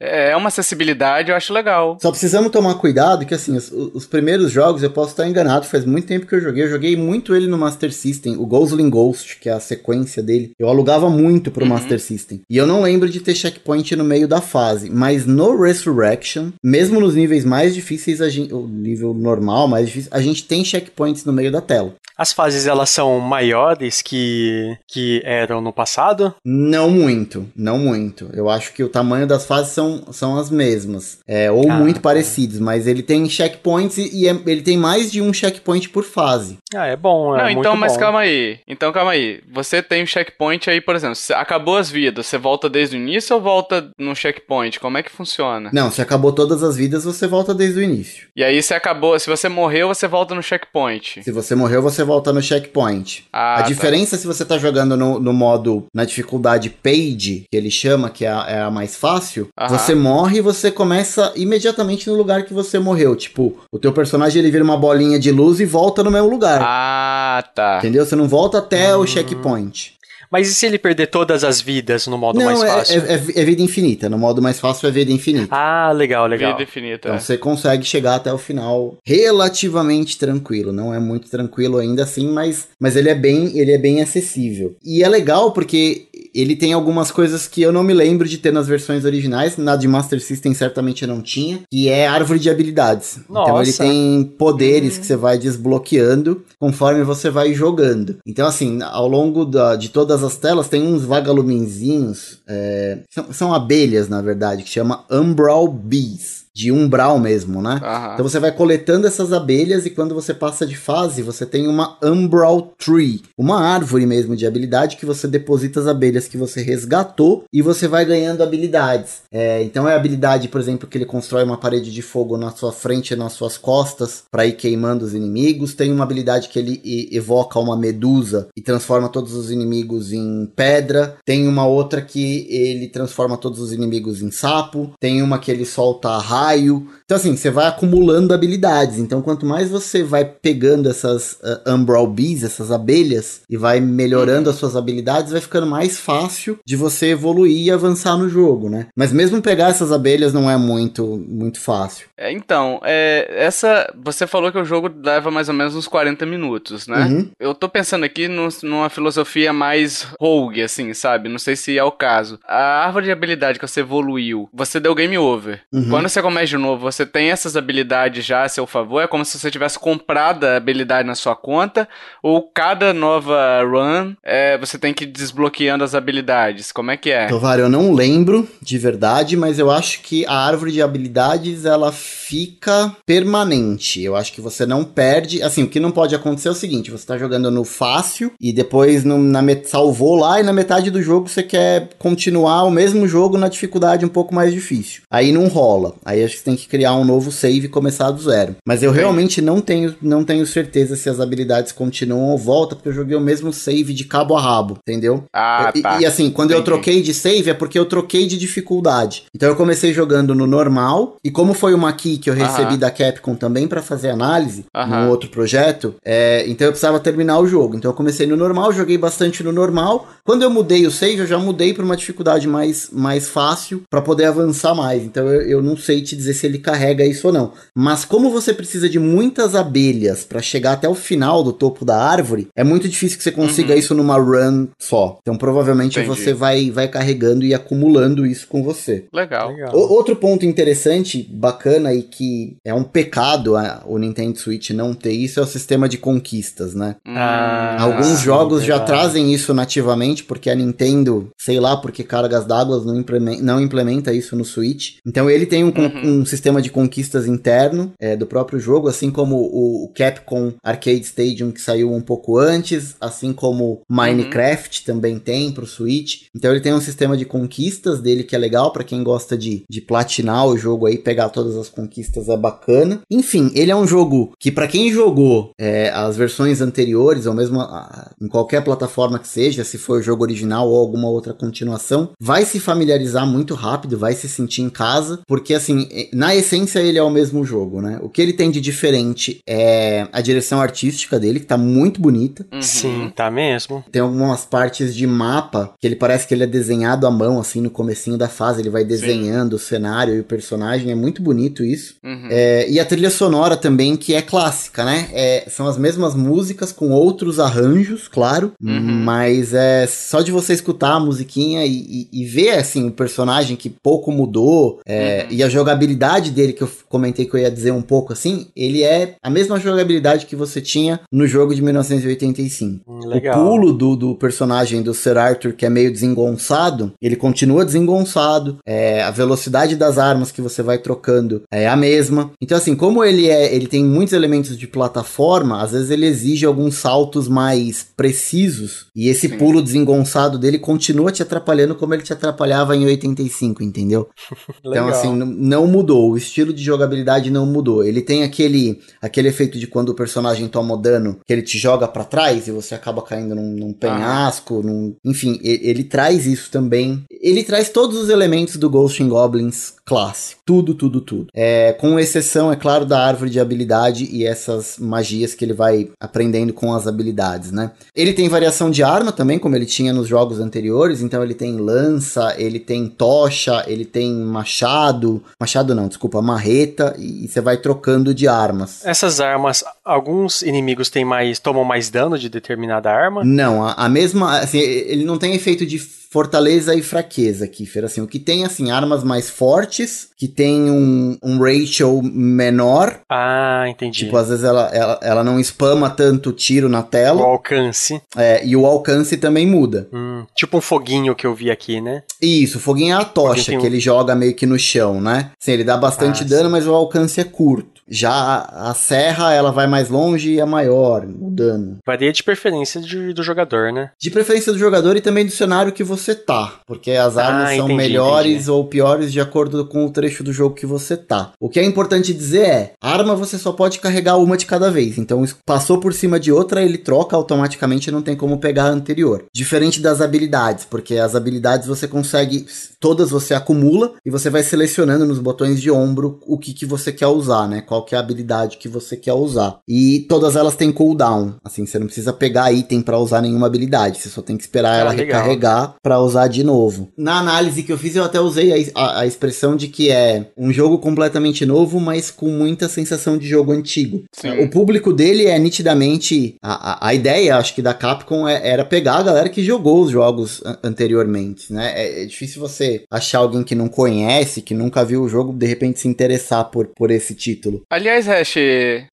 É uma acessibilidade, eu acho legal. Só precisamos tomar cuidado que, assim, os primeiros jogos, eu posso estar enganado, faz muito tempo que eu joguei muito ele no Master System, o Ghosts 'n Goblins, que é a sequência dele, eu alugava muito pro Master System, e eu não lembro de ter checkpoint no meio da fase, mas no Resurrection, mesmo nos níveis mais difíceis, o nível normal mais difícil, a gente tem checkpoints no meio da tela. As fases, elas são maiores que eram no passado? Não muito. Eu acho que o tamanho das fases são as mesmas. Ou muito parecidos, mas ele tem checkpoints e ele tem mais de um checkpoint por fase. É bom, é muito bom. Mas calma aí. Você tem um checkpoint aí, por exemplo, acabou as vidas, você volta desde o início ou volta no checkpoint? Como é que funciona? Não, se acabou todas as vidas, você volta desde o início. E aí, se você morreu, você volta no checkpoint. Se você morreu, você volta no checkpoint. A diferença é se você tá jogando no modo, na dificuldade Page, que ele chama, que é a mais fácil, você morre e você começa imediatamente no lugar que você morreu. Tipo, o teu personagem, ele vira uma bolinha de luz e volta no mesmo lugar. Ah, tá. Entendeu? Você não volta até o checkpoint. Mas e se ele perder todas as vidas no modo mais fácil? É vida infinita. No modo mais fácil é vida infinita. Ah, legal. Vida infinita. Então você consegue chegar até o final relativamente tranquilo. Não é muito tranquilo ainda assim, mas ele é bem acessível. E é legal porque ele tem algumas coisas que eu não me lembro de ter nas versões originais. Na de Master System certamente eu não tinha. E é árvore de habilidades. Nossa. Então ele tem poderes que você vai desbloqueando conforme você vai jogando. Então assim, ao longo de todas as telas tem uns vagalumenzinhos, são abelhas na verdade, que chama Umbral Bees. De umbral mesmo, né? Uhum. Então você vai coletando essas abelhas e quando você passa de fase, você tem uma Umbral Tree, uma árvore mesmo de habilidade que você deposita as abelhas que você resgatou e você vai ganhando habilidades. Então é a habilidade, por exemplo, que ele constrói uma parede de fogo na sua frente e nas suas costas para ir queimando os inimigos. Tem uma habilidade que ele evoca uma medusa e transforma todos os inimigos em pedra. Tem uma outra que ele transforma todos os inimigos em sapo. Tem uma que ele solta a raio. Então assim, você vai acumulando habilidades, então quanto mais você vai pegando essas Umbral Bees, essas abelhas, e vai melhorando as suas habilidades, vai ficando mais fácil de você evoluir e avançar no jogo, né? Mas mesmo pegar essas abelhas não é muito fácil. Você falou que o jogo leva mais ou menos uns 40 minutos, né? Eu tô pensando aqui numa filosofia mais rogue, assim, sabe? Não sei se é o caso. A árvore de habilidade que você evoluiu, você deu game over. Quando você mas de novo, você tem essas habilidades já a seu favor, é como se você tivesse comprado a habilidade na sua conta, ou cada nova run você tem que ir desbloqueando as habilidades, como é que é? Tovar, eu não lembro de verdade, mas eu acho que a árvore de habilidades ela fica permanente, eu acho que você não perde, assim, o que não pode acontecer é o seguinte, você tá jogando no fácil e depois salvou lá e na metade do jogo você quer continuar o mesmo jogo na dificuldade um pouco mais difícil, aí não rola, aí acho que você tem que criar um novo save e começar do zero, mas eu realmente não tenho certeza se as habilidades continuam ou voltam, porque eu joguei o mesmo save de cabo a rabo, entendeu? Ah, tá. E assim, quando eu troquei de save é porque eu troquei de dificuldade, então eu comecei jogando no normal, e como foi uma key que eu recebi da Capcom também pra fazer análise, num outro projeto, então eu precisava terminar o jogo, então eu comecei no normal, joguei bastante no normal, quando eu mudei o save, eu já mudei pra uma dificuldade mais fácil, pra poder avançar mais, então eu não sei te dizer se ele carrega isso ou não, mas como você precisa de muitas abelhas pra chegar até o final do topo da árvore, é muito difícil que você consiga isso numa run só, então provavelmente você vai carregando e acumulando isso com você. Legal. Outro ponto interessante, bacana e que é um pecado o Nintendo Switch não ter isso, é o sistema de conquistas, né? Alguns jogos já trazem isso nativamente, porque a Nintendo, sei lá, porque cargas d'água não implementa isso no Switch, então ele tem um sistema de conquistas interno do próprio jogo, assim como o Capcom Arcade Stadium que saiu um pouco antes, assim como Minecraft também tem pro Switch, então ele tem um sistema de conquistas dele que é legal pra quem gosta de platinar o jogo aí, pegar todas as conquistas é bacana, enfim, ele é um jogo que pra quem jogou as versões anteriores, ou mesmo em qualquer plataforma que seja, se for o jogo original ou alguma outra continuação, vai se familiarizar muito rápido, vai se sentir em casa, porque assim, na essência ele é o mesmo jogo, né? O que ele tem de diferente é a direção artística dele, que tá muito bonita. Sim, tá mesmo. Tem algumas partes de mapa, que ele parece que ele é desenhado à mão, assim, no comecinho da fase, ele vai desenhando o cenário e o personagem, é muito bonito isso. E a trilha sonora também, que é clássica, né? São as mesmas músicas com outros arranjos, claro, mas é só de você escutar a musiquinha e ver, assim, o personagem que pouco mudou, e a jogabilidade dele, que eu comentei que eu ia dizer um pouco, assim, ele é a mesma jogabilidade que você tinha no jogo de 1985. Legal. O pulo do personagem do Sir Arthur, que é meio desengonçado, ele continua desengonçado, a velocidade das armas que você vai trocando é a mesma. Então, assim, como ele tem muitos elementos de plataforma, às vezes ele exige alguns saltos mais precisos, e esse pulo desengonçado dele continua te atrapalhando como ele te atrapalhava em 85, entendeu? Então, assim, não mudou, o estilo de jogabilidade não mudou. Ele tem aquele efeito de quando o personagem toma dano, que ele te joga pra trás e você acaba caindo num penhasco, enfim, ele traz isso também. Ele traz todos os elementos do Ghosts 'n Goblins clássico. Tudo. Com exceção, é claro, da árvore de habilidade e essas magias que ele vai aprendendo com as habilidades, né? Ele tem variação de arma também, como ele tinha nos jogos anteriores, então ele tem lança, ele tem tocha, ele tem marreta, e você vai trocando de armas. Essas armas, alguns inimigos tomam mais dano de determinada arma? Não, a mesma, assim, ele não tem efeito de fortaleza e fraqueza, Kiefer, assim, o que tem, assim, armas mais fortes, que tem um ratio menor. Ah, entendi. Tipo, às vezes ela não spama tanto tiro na tela. O alcance. E o alcance também muda. Tipo um foguinho que eu vi aqui, né? Isso, o foguinho é a tocha, que ele joga meio que no chão, né? Assim, ele dá bastante dano, mas o alcance é curto. Já a serra, ela vai mais longe e é maior o dano. Varia de preferência do jogador, né? De preferência do jogador e também do cenário que você tá, porque as armas são melhores ou piores de acordo com o trecho do jogo que você tá. O que é importante dizer é, arma você só pode carregar uma de cada vez, então passou por cima de outra, ele troca automaticamente, não tem como pegar a anterior. Diferente das habilidades, porque as habilidades você consegue, todas você acumula e você vai selecionando nos botões de ombro o que você quer usar, né? Qual qual que é a habilidade que você quer usar. E todas elas têm cooldown, assim, você não precisa pegar item pra usar nenhuma habilidade, você só tem que esperar ela recarregar pra usar de novo. Na análise que eu fiz, eu até usei a expressão de que é um jogo completamente novo, mas com muita sensação de jogo antigo. Sim. O público dele é nitidamente... A ideia, acho que da Capcom, era pegar a galera que jogou os jogos anteriormente, né? É difícil você achar alguém que não conhece, que nunca viu o jogo, de repente se interessar por esse título. Aliás, Hash,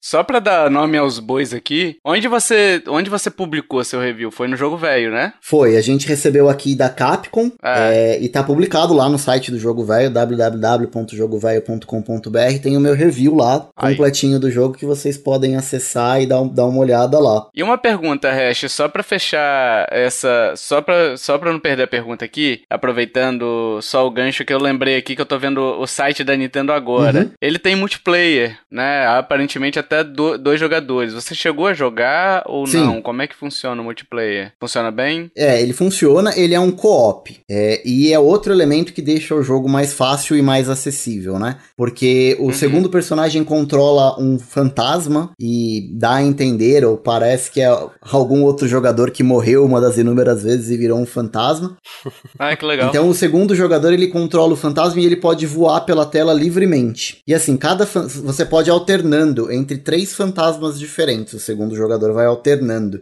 só pra dar nome aos bois aqui, onde você publicou seu review? Foi no Jogo Véio, né? Foi, a gente recebeu aqui da Capcom, e tá publicado lá no site do Jogo Véio, www.jogovéio.com.br, tem o meu review lá, completinho do jogo, que vocês podem acessar e dar uma olhada lá. E uma pergunta, Hash, só pra fechar essa, só pra não perder a pergunta aqui, aproveitando só o gancho que eu lembrei aqui, que eu tô vendo o site da Nintendo agora. Uhum. Ele tem multiplayer, né? Aparentemente até dois jogadores. Você chegou a jogar ou Sim. não? Como é que funciona o multiplayer? Funciona bem? É, ele funciona, ele é um co-op. E é outro elemento que deixa o jogo mais fácil e mais acessível, né? Porque o segundo personagem controla um fantasma e dá a entender, ou parece que é algum outro jogador que morreu uma das inúmeras vezes e virou um fantasma. Ah, que legal. Então o segundo jogador, ele controla o fantasma e ele pode voar pela tela livremente. E assim, você pode ir alternando entre três fantasmas diferentes. O segundo jogador vai alternando.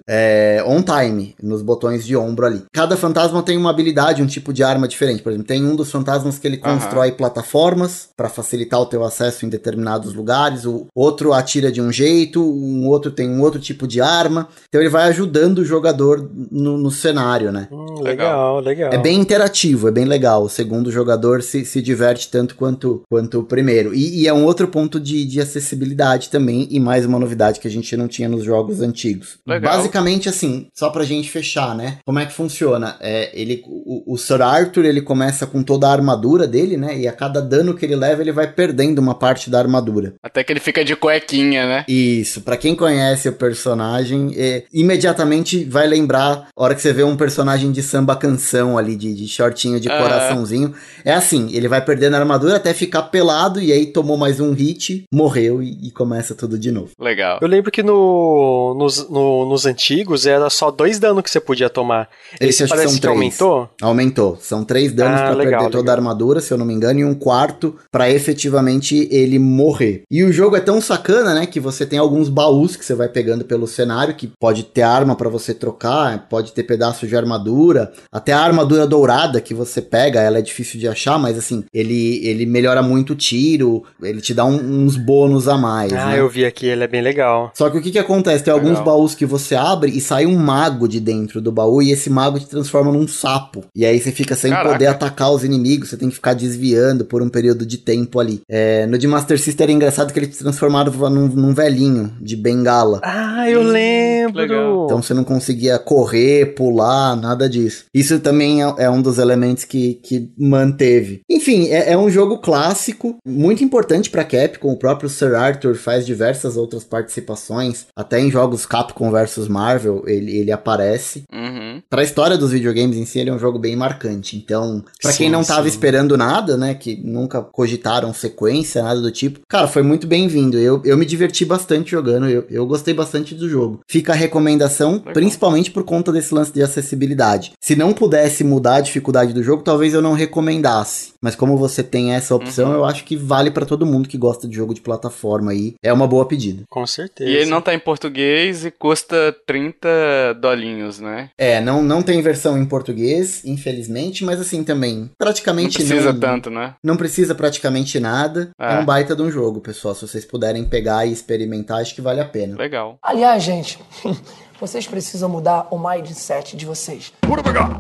On time, nos botões de ombro ali. Cada fantasma tem uma habilidade, um tipo de arma diferente. Por exemplo, tem um dos fantasmas que ele constrói plataformas para facilitar o teu acesso em determinados lugares. O outro atira de um jeito, um outro tem um outro tipo de arma. Então ele vai ajudando o jogador no cenário, né? Legal. É bem interativo, é bem legal. O segundo jogador se diverte tanto quanto o primeiro. E é um outro ponto de acessibilidade também, e mais uma novidade que a gente não tinha nos jogos antigos. Legal. Basicamente, assim, só pra gente fechar, né? Como é que funciona? O Sir Arthur, ele começa com toda a armadura dele, né? E a cada dano que ele leva, ele vai perdendo uma parte da armadura. Até que ele fica de cuequinha, né? Isso. Pra quem conhece o personagem, imediatamente vai lembrar, a hora que você vê um personagem de samba canção ali, de shortinho, de coraçãozinho. É assim, ele vai perdendo a armadura até ficar pelado, e aí tomou mais um hit, morreu e começa tudo de novo. Legal. Eu lembro que nos antigos era só 2 danos que você podia tomar. Esse parece que aumentou? Aumentou. São 3 danos pra perder toda a armadura, se eu não me engano, e um quarto pra efetivamente ele morrer. E o jogo é tão sacana, né, que você tem alguns baús que você vai pegando pelo cenário, que pode ter arma pra você trocar, pode ter pedaço de armadura, até a armadura dourada que você pega, ela é difícil de achar, mas assim, ele melhora muito o tiro, ele te dá uns bônus a mais, né? Eu vi aqui, ele é bem legal. Só que o que acontece? Tem alguns baús que você abre e sai um mago de dentro do baú, e esse mago te transforma num sapo. E aí você fica sem poder atacar os inimigos, você tem que ficar desviando por um período de tempo ali. No de Master System era engraçado que ele te transformava num velhinho de bengala. Ah, eu lembro! Então você não conseguia correr, pular, nada disso. Isso também é um dos elementos que manteve. Enfim, é um jogo clássico, muito importante pra Capcom. O próprio Sir Arthur faz diversas outras participações, até em jogos Capcom vs Marvel, ele aparece. Pra história dos videogames em si, ele é um jogo bem marcante. Então, pra quem não tava esperando nada, né, que nunca cogitaram sequência, nada do tipo, cara, foi muito bem-vindo. Eu me diverti bastante jogando, eu gostei bastante do jogo. Fica a recomendação, principalmente por conta desse lance de acessibilidade. Se não pudesse mudar a dificuldade do jogo, talvez eu não recomendasse. Mas como você tem essa opção, eu acho que vale pra todo mundo que gosta de jogo de plataforma aí. É uma boa pedida. Com certeza. E ele não tá em português e custa $30, né? Não tem versão em português, infelizmente, mas assim também, praticamente não precisa tanto, né? Não precisa praticamente nada. É um baita de um jogo, pessoal. Se vocês puderem pegar e experimentar, acho que vale a pena. Legal. Aliás, gente, vocês precisam mudar o mindset de vocês. Bora pegar!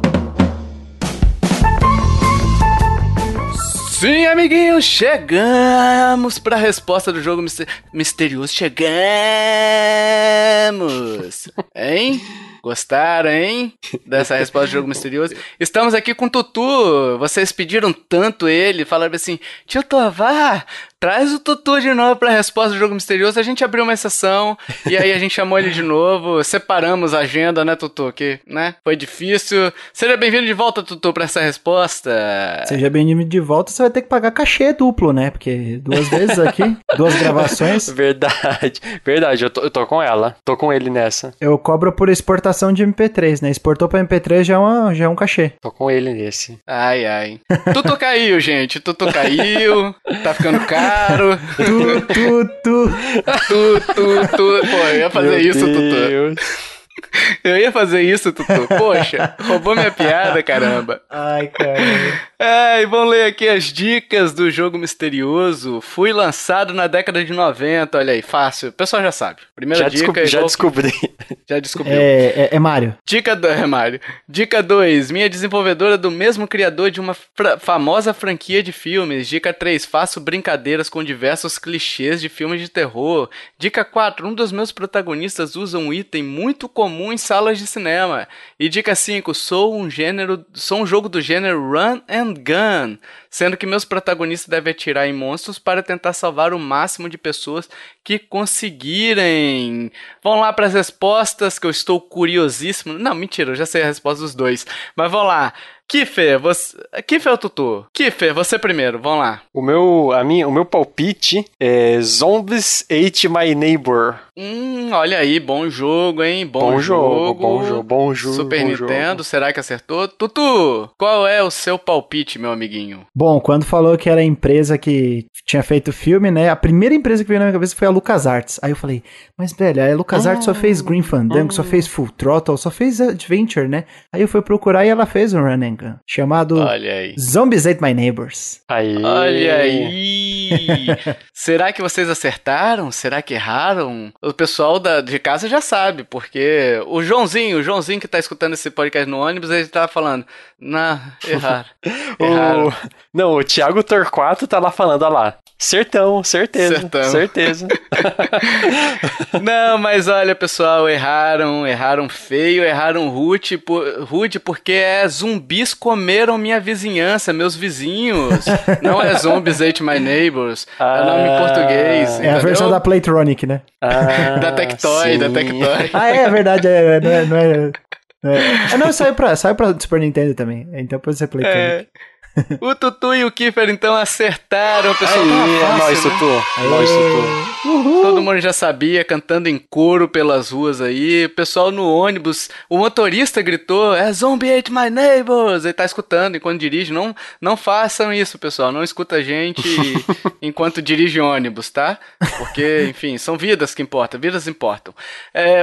Sim, amiguinhos, chegamos pra resposta do jogo misterioso. Chegamos! Hein? Gostaram, hein? Dessa resposta de jogo misterioso. Estamos aqui com o Tutu. Vocês pediram tanto ele. Falaram assim, tio Tovar, traz o Tutu de novo pra resposta do jogo misterioso. A gente abriu uma exceção e aí a gente chamou ele de novo. Separamos a agenda, né, Tutu? Que, né? Foi difícil. Seja bem-vindo de volta, Tutu, pra essa resposta. Seja bem-vindo de volta. Você vai ter que pagar cachê duplo, né? Porque duas vezes aqui, duas gravações. Verdade, verdade. Eu tô com ela. Tô com ele nessa. Eu cobro por exportação de MP3, né? Exportou pra MP3 já é um cachê. Tô com ele nesse. Ai, ai. Tutu caiu, gente. Tutu caiu. Tá ficando caro. Tutu. Pô, eu ia fazer meu isso, Deus. Tutu. Eu ia fazer isso, Tutu. Poxa, roubou minha piada, caramba. Ai, caramba. É, vamos ler aqui as dicas do jogo misterioso. Foi lançado na década de 90, olha aí, fácil. O pessoal já sabe. Primeira já dica... Já descobri. É Mario. Dica 2, é Mario. Dica 2, minha desenvolvedora do mesmo criador de uma famosa franquia de filmes. Dica 3, faço brincadeiras com diversos clichês de filmes de terror. Dica 4, um dos meus protagonistas usa um item muito comum em salas de cinema. E dica 5, sou um jogo do gênero Run and Gun, sendo que meus protagonistas devem atirar em monstros para tentar salvar o máximo de pessoas que conseguirem. Vamos lá para as respostas, que eu estou curiosíssimo. Não, mentira, eu já sei a resposta dos dois, mas vamos lá. Kiefer, você... Kiefer ou Tutu? Kiefer, você primeiro, vamos lá. O meu palpite é Zombies Ate My Neighbor. Olha aí, bom jogo, hein? Bom jogo. Super Nintendo, será que acertou? Tutu, qual é o seu palpite, meu amiguinho? Bom, quando falou que era a empresa que tinha feito filme, né? A primeira empresa que veio na minha cabeça foi a LucasArts. Aí eu falei, mas velho, a LucasArts só fez Grim Fandango, só fez Full Throttle, só fez Adventure, né? Aí eu fui procurar e ela fez um Running chamado Zombies Ate My Neighbors. Aí. Olha aí! Será que vocês acertaram? Será que erraram? O pessoal de casa já sabe, porque o Joãozinho que tá escutando esse podcast no ônibus, ele tá falando, erraram. Não, o Thiago Torquato tá lá falando, olha lá, certeza. Não, mas olha, pessoal, erraram feio, erraram rude, porque é zumbis comeram minha vizinhança, meus vizinhos. Não é Zombies Ate My Neighbors. É o nome em português. É, entendeu? A versão da Playtronic, né? Da Tectoy. Ah, é verdade. Não, saiu pra Super Nintendo também. Então pode ser Playtronic. É. O Tutu e o Kiefer, então, acertaram. Pessoal, aí, fácil, é nóis, né? Tutu. Uhul. Todo mundo já sabia, cantando em coro pelas ruas aí. O pessoal no ônibus, o motorista gritou, Zombie Ate My Neighbors. Ele tá escutando enquanto dirige. Não façam isso, pessoal. Não escuta a gente enquanto dirige ônibus, tá? Porque, enfim, são vidas que importam. Vidas importam.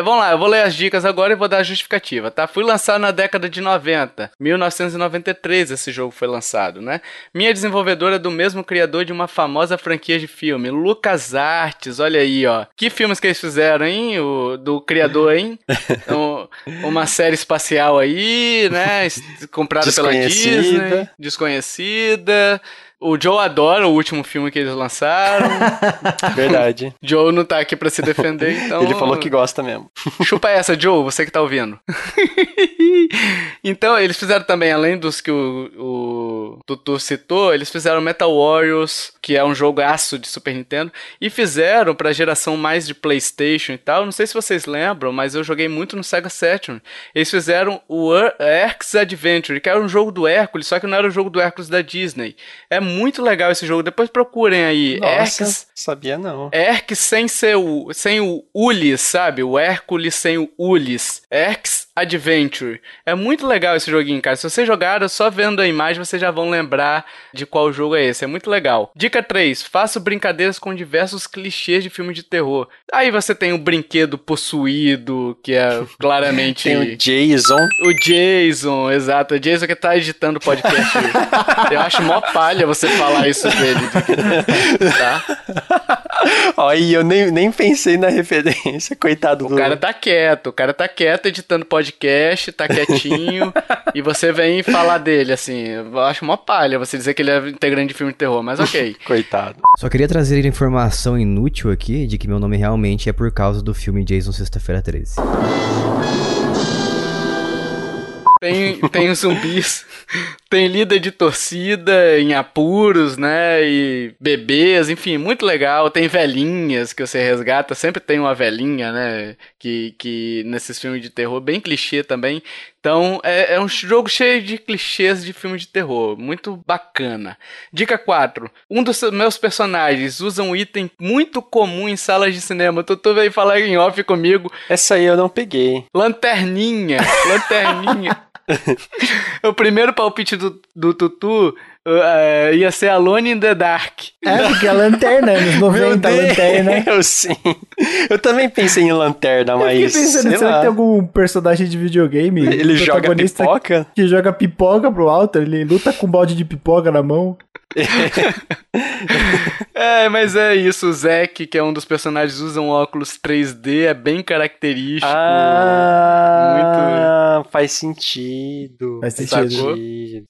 Vamos lá, eu vou ler as dicas agora e vou dar a justificativa, tá? Fui lançado na década de 90. 1993 esse jogo foi lançado. Né? Minha desenvolvedora é do mesmo criador de uma famosa franquia de filme, LucasArts, olha aí, ó. Que filmes que eles fizeram, hein? Do criador, hein? Uma série espacial aí, né? Comprada pela Disney. Desconhecida. O Joe adora o último filme que eles lançaram. Verdade. Joe não tá aqui pra se defender, então... Ele falou que gosta mesmo. Chupa essa, Joe, você que tá ouvindo. Então, eles fizeram também, além dos que o Tutu citou, eles fizeram Metal Warriors, que é um jogaço de Super Nintendo, e fizeram pra geração mais de PlayStation e tal. Não sei se vocês lembram, mas eu joguei muito no Sega Saturn. Eles fizeram o Erks Adventure, que era um jogo do Hércules, só que não era o jogo do Hércules da Disney. É muito legal esse jogo, depois procurem aí. Nossa, Erks, sabia não. Erks sem o Ulysse, sabe? O Hércules sem o Ulysse. Erks Adventure. É muito legal esse joguinho, cara. Se vocês jogaram, só vendo a imagem, vocês já vão lembrar de qual jogo é esse. É muito legal. Dica 3. Faço brincadeiras com diversos clichês de filme de terror. Aí você tem o brinquedo possuído, que é claramente... Tem o Jason. O Jason, exato. O Jason que tá editando o podcast. Eu acho mó palha você falar isso dele. Tá? Aí eu nem pensei na referência, coitado do... O cara tá quieto editando podcast, tá quietinho, e você vem falar dele, assim, eu acho uma palha você dizer que ele é integrante de filme de terror, mas ok. Coitado. Só queria trazer informação inútil aqui, de que meu nome realmente é por causa do filme Jason Sexta-feira 13. Tem zumbis, tem líder de torcida em apuros, né, e bebês, enfim, muito legal. Tem velhinhas que você resgata, sempre tem uma velhinha, né, que nesses filmes de terror, bem clichê também. Então, é um jogo cheio de clichês de filme de terror, muito bacana. Dica 4, um dos meus personagens usa um item muito comum em salas de cinema. O Tutu veio falar em off comigo. Essa aí eu não peguei. Lanterninha. O primeiro palpite do Tutu ia ser Alone in the Dark. É, porque a lanterna, anos 90, a lanterna. Eu sim. Eu também pensei em lanterna, mas. Eu fiquei pensando, será que tem algum personagem de videogame? Ele joga pipoca? Que joga pipoca pro alto, ele luta com um balde de pipoca na mão. Mas é isso. O Zack, que é um dos personagens, usa um óculos 3D, é bem característico. Ah, muito... Faz sentido.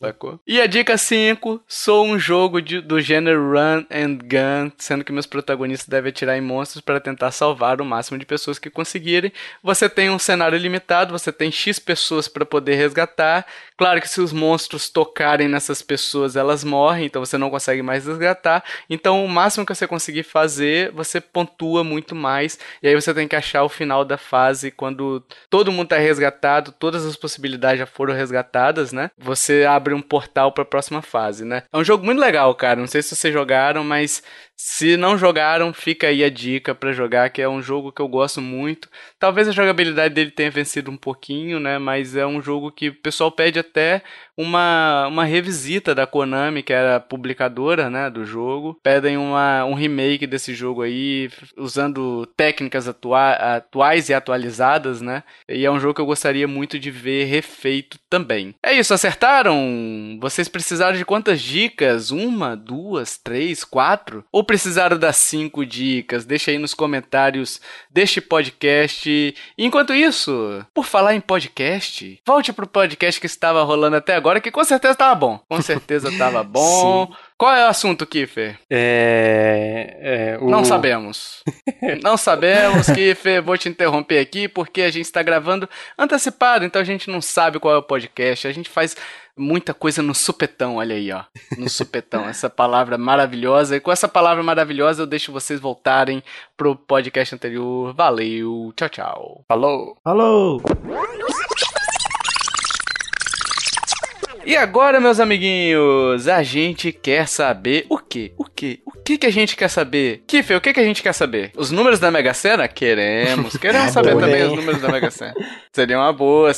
Sacou? E a dica 5, sou um jogo do gênero Run and Gun, sendo que meus protagonistas devem atirar em monstros para tentar salvar o máximo de pessoas que conseguirem. Você tem um cenário limitado, você tem X pessoas para poder resgatar. Claro que se os monstros tocarem nessas pessoas, elas morrem, então você não consegue mais resgatar. Então o máximo que você conseguir fazer, você pontua muito mais. E aí você tem que achar o final da fase, quando todo mundo está resgatado, todas as possibilidades já foram resgatadas, né? Você abre um portal para a próxima fase, né? É um jogo muito legal, cara. Não sei se vocês jogaram, mas... se não jogaram, fica aí a dica pra jogar, que é um jogo que eu gosto muito. Talvez a jogabilidade dele tenha vencido um pouquinho, né? Mas é um jogo que o pessoal pede até uma revisita da Konami, que era a publicadora, né, do jogo. Pedem um remake desse jogo aí, usando técnicas atuais e atualizadas, né? E é um jogo que eu gostaria muito de ver refeito também. É isso, acertaram? Vocês precisaram de quantas dicas? 1, 2, 3, 4? Ou precisaram das 5 dicas? Deixa aí nos comentários deste podcast. Enquanto isso, por falar em podcast, volte pro podcast que estava rolando até agora, que com certeza estava bom. Com certeza estava bom. Sim. Qual é o assunto, Kiefer? Não sabemos. Não sabemos, Kiefer. Vou te interromper aqui porque a gente está gravando antecipado, então a gente não sabe qual é o podcast. A gente faz muita coisa no supetão, olha aí, ó. No supetão, essa palavra maravilhosa. E com essa palavra maravilhosa eu deixo vocês voltarem pro podcast anterior. Valeu, tchau, tchau. Falou. Falou. E agora, meus amiguinhos, a gente quer saber o quê? O quê? O que que a gente quer saber? Kiefer, o que que a gente quer saber? Os números da Mega Sena? Queremos saber também os números da Mega Sena. Seria uma boa.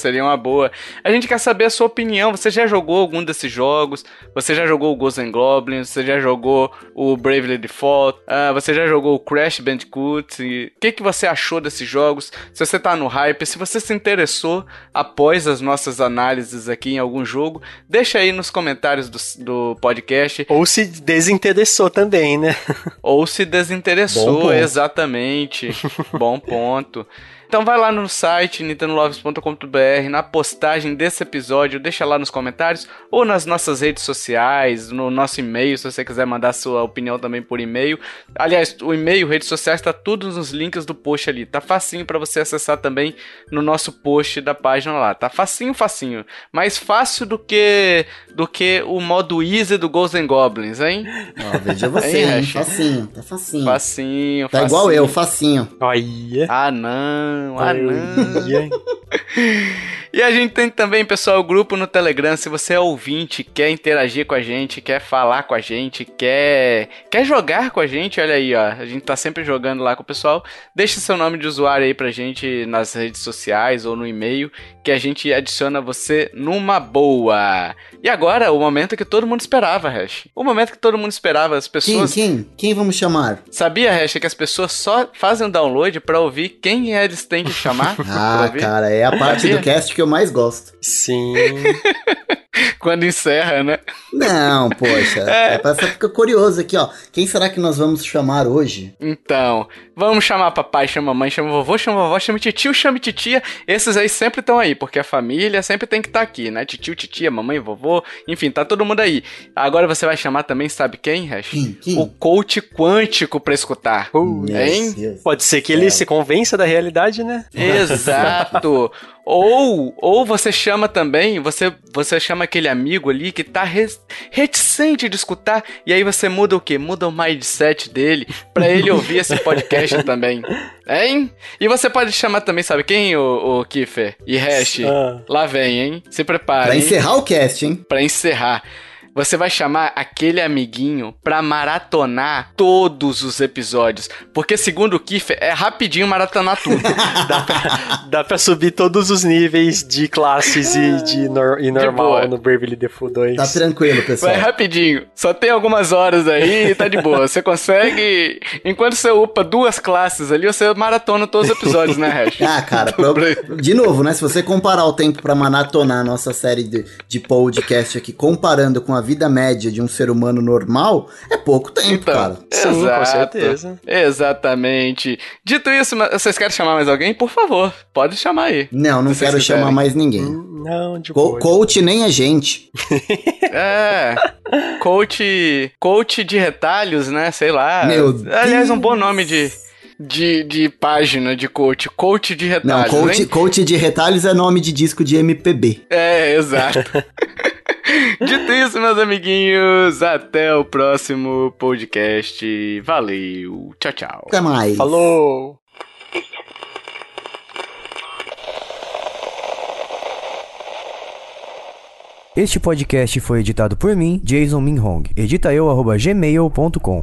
A gente quer saber a sua opinião. Você já jogou algum desses jogos? Você já jogou o Ghosts 'n Goblins? Você já jogou o Bravely Default? Você já jogou o Crash Bandicoot? O que que você achou desses jogos? Se você tá no hype, se você se interessou após as nossas análises aqui em algum jogo, deixa aí nos comentários do podcast. Ou se desinteressou também, né? Ou se desinteressou, exatamente. Bom ponto. Então vai lá no site nintendolovers.com.br, na postagem desse episódio, deixa lá nos comentários, ou nas nossas redes sociais, no nosso e-mail, se você quiser mandar sua opinião também por e-mail. Aliás, o e-mail, redes sociais, tá tudo nos links do post ali, tá facinho pra você acessar também no nosso post da página lá, tá facinho, mais fácil do que o modo easy do Ghosts 'n Goblins, hein? Ó, veja você, hein, facinho. Tá igual eu, facinho. Olha. Ah, não. E a gente tem também, pessoal, o grupo no Telegram. Se você é ouvinte, quer interagir com a gente, quer falar com a gente, quer jogar com a gente, olha aí, ó. A gente tá sempre jogando lá com o pessoal. Deixa seu nome de usuário aí pra gente nas redes sociais ou no e-mail, que a gente adiciona você numa boa. E agora, o momento que todo mundo esperava, Hash. O momento que todo mundo esperava, as pessoas... Quem vamos chamar? Sabia, Hash, que as pessoas só fazem o download pra ouvir quem é eles têm que chamar? Ah, cara, é a parte do cast que eu mais gosto. Sim. Quando encerra, né? Não, poxa. É. Você fica curioso aqui, ó. Quem será que nós vamos chamar hoje? Então, vamos chamar papai, chama mamãe, chama vovô, chama vovó, chama titio, chama titia. Esses aí sempre estão aí, porque a família sempre tem que estar aqui, né? Titio, titia, mamãe, vovô, enfim, tá todo mundo aí. Agora você vai chamar também, sabe quem, Hash? Quem? O coach quântico pra escutar. Hein? Deus. Pode ser que ele se convença da realidade, né? Exato. Ou você chama também, você chama aquele amigo ali que tá reticente de escutar, e aí você muda o quê? Muda o mindset dele pra ele ouvir esse podcast também. Hein? E você pode chamar também, sabe quem, o Kiefer? E Hash? Lá vem, hein? Se prepara. Pra encerrar o cast, hein? Pra encerrar. Você vai chamar aquele amiguinho pra maratonar todos os episódios. Porque, segundo o Kiefer, é rapidinho maratonar tudo. dá pra subir todos os níveis de classes e normal no Bravely Default 2. Tá tranquilo, pessoal. Vai rapidinho. Só tem algumas horas aí e tá de boa. Você consegue... Enquanto você upa duas classes ali, você maratona todos os episódios, né, Hash? Ah, cara. De novo, né? Se você comparar o tempo pra maratonar a nossa série de podcast aqui, comparando com a vida média de um ser humano normal, é pouco tempo, então, cara. Sim, exato, com certeza. Exatamente. Dito isso, vocês querem chamar mais alguém? Por favor, pode chamar aí. Não quero chamar mais ninguém. Não, de boa. Coach nem a gente. É. Coach de retalhos, né? Sei lá. Aliás, um bom nome de página de coach. Coach de retalhos. Não, coach de retalhos é nome de disco de MPB. É, exato. Dito isso, meus amiguinhos, até o próximo podcast. Valeu, tchau, tchau. Até mais. Falou. Este podcast foi editado por mim, Jason Minhong. Edita eu, @gmail.com.